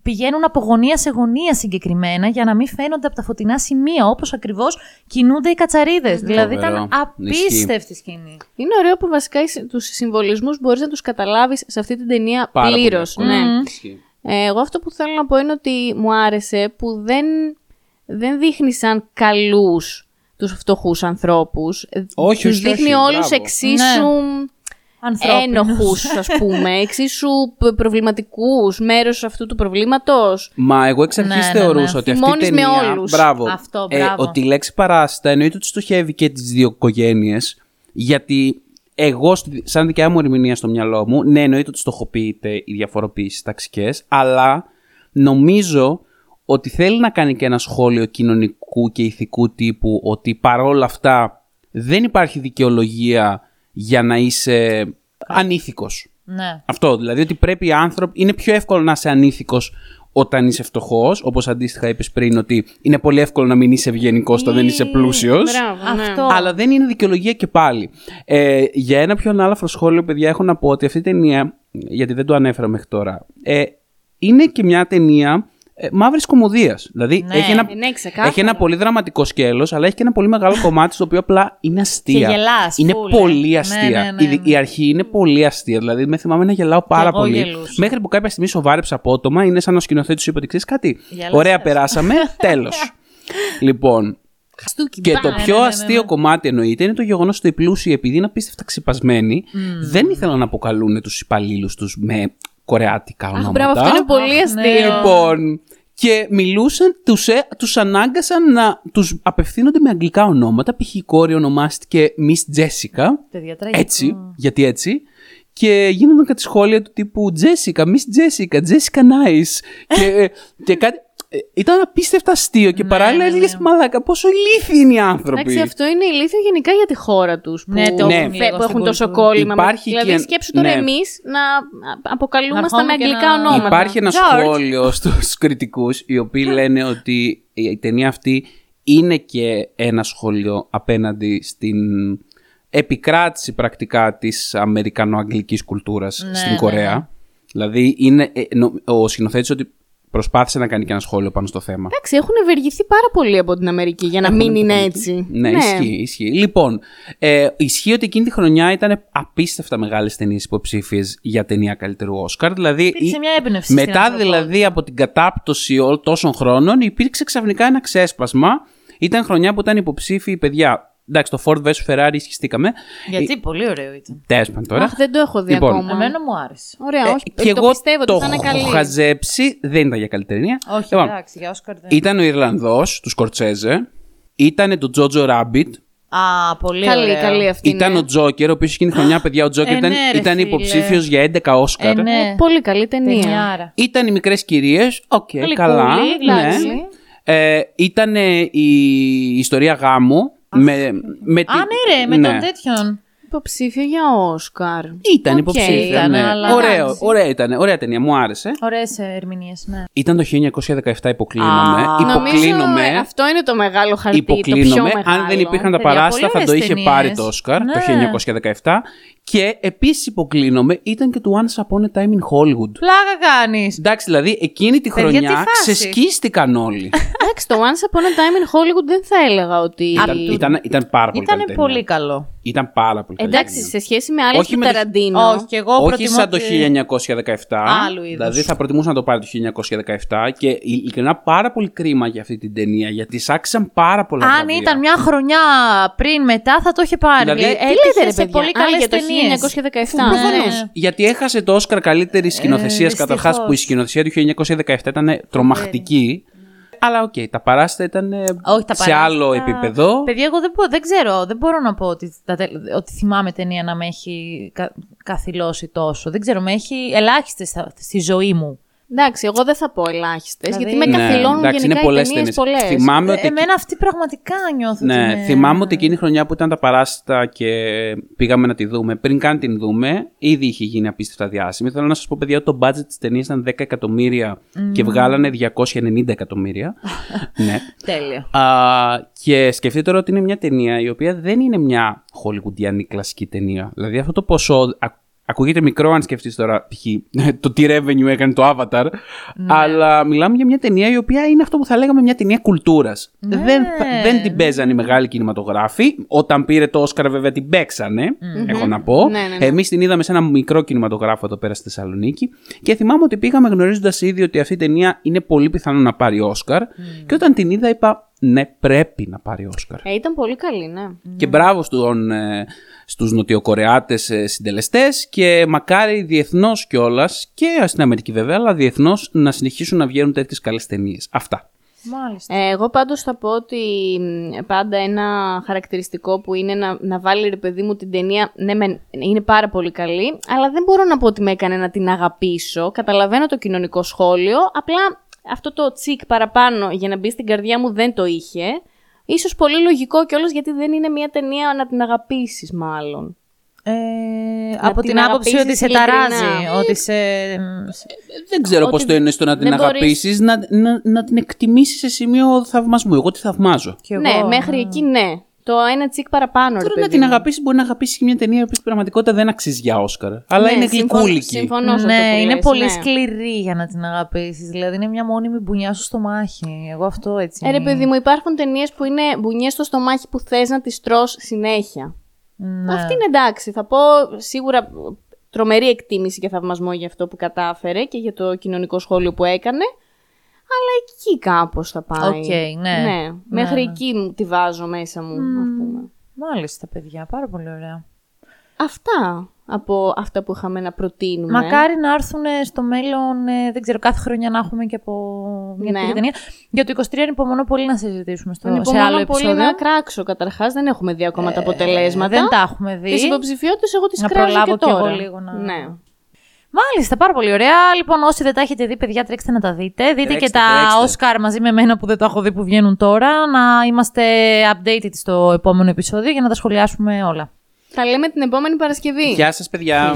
Πηγαίνουν από γωνία σε γωνία συγκεκριμένα για να μην φαίνονται από τα φωτεινά σημεία, όπως ακριβώς κινούνται οι κατσαρίδες. Δηλαδή ήταν απίστευτη σκηνή. Είναι ωραίο που βασικά τους συμβολισμούς μπορείς να τους καταλάβεις σε αυτή την ταινία πλήρως. Ναι. Εγώ αυτό που θέλω να πω είναι ότι μου άρεσε που δεν δείχνει σαν καλούς τους φτωχούς ανθρώπους. Τους δείχνει όλους εξίσου... Ναι. Ένοχους, ας πούμε, εξίσου προβληματικούς, μέρος αυτού του προβλήματος. Μα εγώ εξ αρχής θεωρούσα ότι αυτή η ταινία. Αυτό, ότι η λέξη παράσιτα εννοείται ότι στοχεύει και τις δύο οικογένειες. Γιατί εγώ, σαν δικιά μου ερμηνεία στο μυαλό μου, ναι, εννοείται ότι στοχοποιείται οι διαφοροποιήσεις ταξικές, αλλά νομίζω ότι θέλει να κάνει και ένα σχόλιο κοινωνικού και ηθικού τύπου, ότι παρόλα αυτά δεν υπάρχει δικαιολογία για να είσαι ανήθικος. Ναι. Αυτό, δηλαδή ότι πρέπει οι άνθρωποι... Είναι πιο εύκολο να είσαι ανήθικος όταν είσαι φτωχός, όπως αντίστοιχα είπες πριν, ότι είναι πολύ εύκολο να μην είσαι ευγενικός όταν δεν είσαι πλούσιος. Μπράβο, ναι. Αυτό. Αλλά δεν είναι δικαιολογία και πάλι. Για ένα πιο ανάλαφρο σχόλιο, παιδιά, έχω να πω ότι αυτή η ταινία, γιατί δεν το ανέφερα μέχρι τώρα, είναι και μια ταινία... μαύρης κωμωδίας. Δηλαδή έχει ένα πολύ δραματικό σκέλος, αλλά έχει και ένα πολύ μεγάλο κομμάτι στο οποίο απλά είναι αστεία. Γελάς, είναι πολύ αστεία. Η αρχή είναι πολύ αστεία. Δηλαδή, με θυμάμαι να γελάω πάρα πολύ. Γελούσα. Μέχρι που κάποια στιγμή σοβάρεψα απότομα, είναι σαν ο σκηνοθέτης σου είπε ότι ξέρεις κάτι. Ωραία, περάσαμε. Τέλος. Λοιπόν. Και το πιο αστείο κομμάτι εννοείται είναι το γεγονός ότι οι πλούσιοι, επειδή είναι απίστευτα ξυπασμένοι, δεν ήθελαν να αποκαλούν τους υπαλλήλους τους με κορεάτικα ονόματα. Μπράβο, αυτό είναι πολύ αστείο. Λοιπόν, και μιλούσαν, τους ανάγκασαν να τους απευθύνονται με αγγλικά ονόματα. Π.χ. η κόρη ονομάστηκε Miss Jessica. Έτσι, γιατί έτσι. Και γίνονταν κάτι σχόλια του τύπου Jessica, Miss Jessica, Jessica Nice. Και κάτι... Ήταν απίστευτα αστείο και παράλληλα έλεγες μαλάκα πόσο ηλίθιοι είναι οι άνθρωποι. Εντάξει, αυτό είναι ηλίθιο γενικά για τη χώρα τους που, που έχουν τόσο κόλλημα. Δηλαδή σκέψου τώρα εμείς να αποκαλούμαστε με αγγλικά ονόματα. Υπάρχει ένα σχόλιο στους κριτικούς οι οποίοι λένε ότι η ταινία αυτή είναι και ένα σχόλιο απέναντι στην επικράτηση πρακτικά της αμερικανοαγγλικής κουλτούρας στην Κορέα. Δηλαδή είναι, ο σκηνοθέτης ότι προσπάθησε να κάνει και ένα σχόλιο πάνω στο θέμα. Εντάξει, έχουν ευεργηθεί πάρα πολύ από την Αμερική για να μην είναι έτσι. Ναι, ισχύει. Λοιπόν, ισχύει ότι εκείνη τη χρονιά ήταν απίστευτα μεγάλες ταινίες υποψήφιες για ταινία καλύτερου Όσκαρ. Δηλαδή, υπήρξε μια έμπνευση. Μετά δηλαδή από την κατάπτωση όλων τόσων χρόνων, υπήρξε ξαφνικά ένα ξέσπασμα. Ήταν χρονιά που ήταν υποψήφιοι παιδιά. Εντάξει, το Ford vs Ferrari ισχυστήκαμε. Γιατί πολύ ωραίο ήταν. Τέσπαν τώρα. Αχ, δεν το έχω δει ακόμα. Εμένα μου άρεσε. Ωραία, όχι. Και εγώ το έχω χαζέψει. Δεν ήταν για καλή ταινία. Όχι, εντάξει, για Όσκαρ δεν. Ήταν ο Ιρλανδός, του Σκορτσέζε. Ήταν το Τζότζο Ράμπιτ. Α, πολύ ωραία. Καλή αυτή. Ήταν ο Τζόκερ, ο οποίος εκείνη τη χρονιά, παιδιά, ο Τζόκερ ήταν υποψήφιος για 11 Όσκαρ. Πολύ καλή ταινία. Ήταν οι μικρές κυρίες. Οκ, καλά. Ήταν η ιστορία γάμου. Με τον τέτοιον. υποψήφιο για Όσκαρ. Ήταν υποψήφιο. Ήτανε, ναι. Αλλά... Ωραία ήταν. Ωραία ταινία, μου άρεσε. Ωραίες ερμηνείες, ναι. Ήταν το 1917, υποκλίνομαι. Νομίζω αυτό είναι το μεγάλο χαρτί. Υποκλίνομαι. Αν δεν υπήρχαν τα Παράσιτα, θα το είχε πάρει το Όσκαρ, ναι, το 1917. Και επίσης υποκλίνομαι, ήταν και το Once Upon a Time in Hollywood. Πλάκα κάνεις. Εντάξει, δηλαδή εκείνη τη χρονιά ξεσκίστηκαν όλοι. Εντάξει, το Once Upon a Time in Hollywood δεν θα έλεγα ότι. Ήταν πάρα πολύ καλό. Ήταν πολύ καλό. Ήταν πάρα πολύ καλό. Εντάξει, σε σχέση με άλλες του Ταραντίνο. Όχι σαν το 1917. Άλλου είδους. Δηλαδή θα προτιμούσα να το πάρει το 1917. Και ειλικρινά πάρα πολύ κρίμα για αυτή την ταινία, γιατί σάξαν πάρα πολλά πράγματα. Αν ήταν μια χρονιά πριν, μετά θα το είχε πάρει. Έτυχε πολύ καλές ταινίες. 1917. Ναι. Γιατί έχασε το Όσκαρ καλύτερης σκηνοθεσίας, καταρχάς, που η σκηνοθεσία του 1917 ήταν τρομακτική. Αλλά οκ, τα Παράσιτα ήταν σε άλλο επίπεδο. Παιδιά, εγώ δεν ξέρω, δεν μπορώ να πω ότι θυμάμαι ταινία να με έχει καθυλώσει τόσο. Δεν ξέρω, με έχει ελάχιστες στη ζωή μου. Εντάξει, εγώ δεν θα πω ελάχιστες, γιατί με καθυλώνουν γενικά οι ταινίες πολλές. Εμένα αυτή πραγματικά νιώθω. Ναι, θυμάμαι ότι εκείνη η χρονιά που ήταν τα Παράσιτα και πήγαμε να τη δούμε, πριν καν την δούμε, ήδη είχε γίνει απίστευτα διάσημη. Θέλω να σας πω, παιδιά, ότι το budget της ταινίας ήταν 10 εκατομμύρια και βγάλανε 290 εκατομμύρια. Ναι. Τέλεια. Και σκεφτείτε τώρα ότι είναι μια ταινία η οποία δεν είναι μια χολιγουντιανή κλασική ταινία. Δηλαδή αυτό το ποσό. Ακούγεται μικρό αν σκεφτείς τώρα το τι revenue έκανε το Avatar, ναι, αλλά μιλάμε για μια ταινία η οποία είναι αυτό που θα λέγαμε μια ταινία κουλτούρας. Ναι. Δεν την παίζανε οι μεγάλοι κινηματογράφοι. Όταν πήρε το Όσκαρ βέβαια την παίξανε, έχω να πω. Ναι. Εμείς την είδαμε σε ένα μικρό κινηματογράφο εδώ πέρα στη Θεσσαλονίκη και θυμάμαι ότι πήγαμε γνωρίζοντας ήδη ότι αυτή η ταινία είναι πολύ πιθανό να πάρει Όσκαρ και όταν την είδα είπα... Ναι, πρέπει να πάρει Όσκαρ. Ήταν πολύ καλή, ναι. Και μπράβο στους νοτιοκορεάτες συντελεστές και μακάρι διεθνώς κιόλας και στην Αμερική βέβαια, αλλά διεθνώς να συνεχίσουν να βγαίνουν τέτοιες καλές ταινίες. Αυτά. Μάλιστα. Εγώ πάντως θα πω ότι πάντα ένα χαρακτηριστικό που είναι να βάλει, ρε παιδί μου, την ταινία. Ναι, είναι πάρα πολύ καλή, αλλά δεν μπορώ να πω ότι με έκανε να την αγαπήσω. Καταλαβαίνω το κοινωνικό σχόλιο, απλά. Αυτό το τσικ παραπάνω για να μπει στην καρδιά μου δεν το είχε. Ίσως πολύ λογικό κιόλας, γιατί δεν είναι μια ταινία να την αγαπήσεις μάλλον. Από την άποψη ότι σε ταράζει, ότι σε... Δεν ξέρω πώς το είναι στο να την αγαπήσεις, να την εκτιμήσεις σε σημείο θαυμασμού. Εγώ τη θαυμάζω. Ναι, μέχρι εκεί ναι. Το ένα τσικ παραπάνω. Τώρα να την αγαπήσεις, μπορεί να αγαπήσεις και μια ταινία που στην πραγματικότητα δεν αξίζει για Όσκαρ. Αλλά είναι γλυκούλικη. Συμφωνώ. Ναι, είναι πολύ σκληρή για να την αγαπήσεις. Δηλαδή είναι μια μόνιμη μπουνιά στο στομάχι. Εγώ αυτό έτσι. Ρε παιδί μου, υπάρχουν ταινίες που είναι μπουνιές στο στομάχι που θες να τις τρως συνέχεια. Ναι. Αυτή είναι εντάξει. Θα πω σίγουρα τρομερή εκτίμηση και θαυμασμό για αυτό που κατάφερε και για το κοινωνικό σχόλιο που έκανε. Αλλά εκεί κάπως θα πάει. Okay, ναι. Μέχρι εκεί τη βάζω μέσα μου, ας πούμε. Μάλιστα, παιδιά. Πάρα πολύ ωραία. Αυτά από αυτά που είχαμε να προτείνουμε. Μακάρι να έρθουν στο μέλλον, δεν ξέρω, κάθε χρονιά να έχουμε και από μια τέτοια ταινία. Για το 23 ανυπομονώ πολύ να συζητήσουμε σε άλλο επεισόδιο. Πολύ να κράξω καταρχάς. Δεν έχουμε δει ακόμα τα αποτελέσματα. Δεν τα έχουμε δει. Τις υποψηφιότητες εγώ τις κράζω και τώρα. Εγώ λίγο να... Ναι. Μάλιστα, πάρα πολύ ωραία. Λοιπόν, όσοι δεν τα έχετε δει, παιδιά, τρέξτε να τα δείτε. Δείτε τα Όσκαρ μαζί με εμένα που δεν τα έχω δει που βγαίνουν τώρα. Να είμαστε updated στο επόμενο επεισόδιο για να τα σχολιάσουμε όλα. Τα λέμε την επόμενη Παρασκευή. Γεια σας, παιδιά.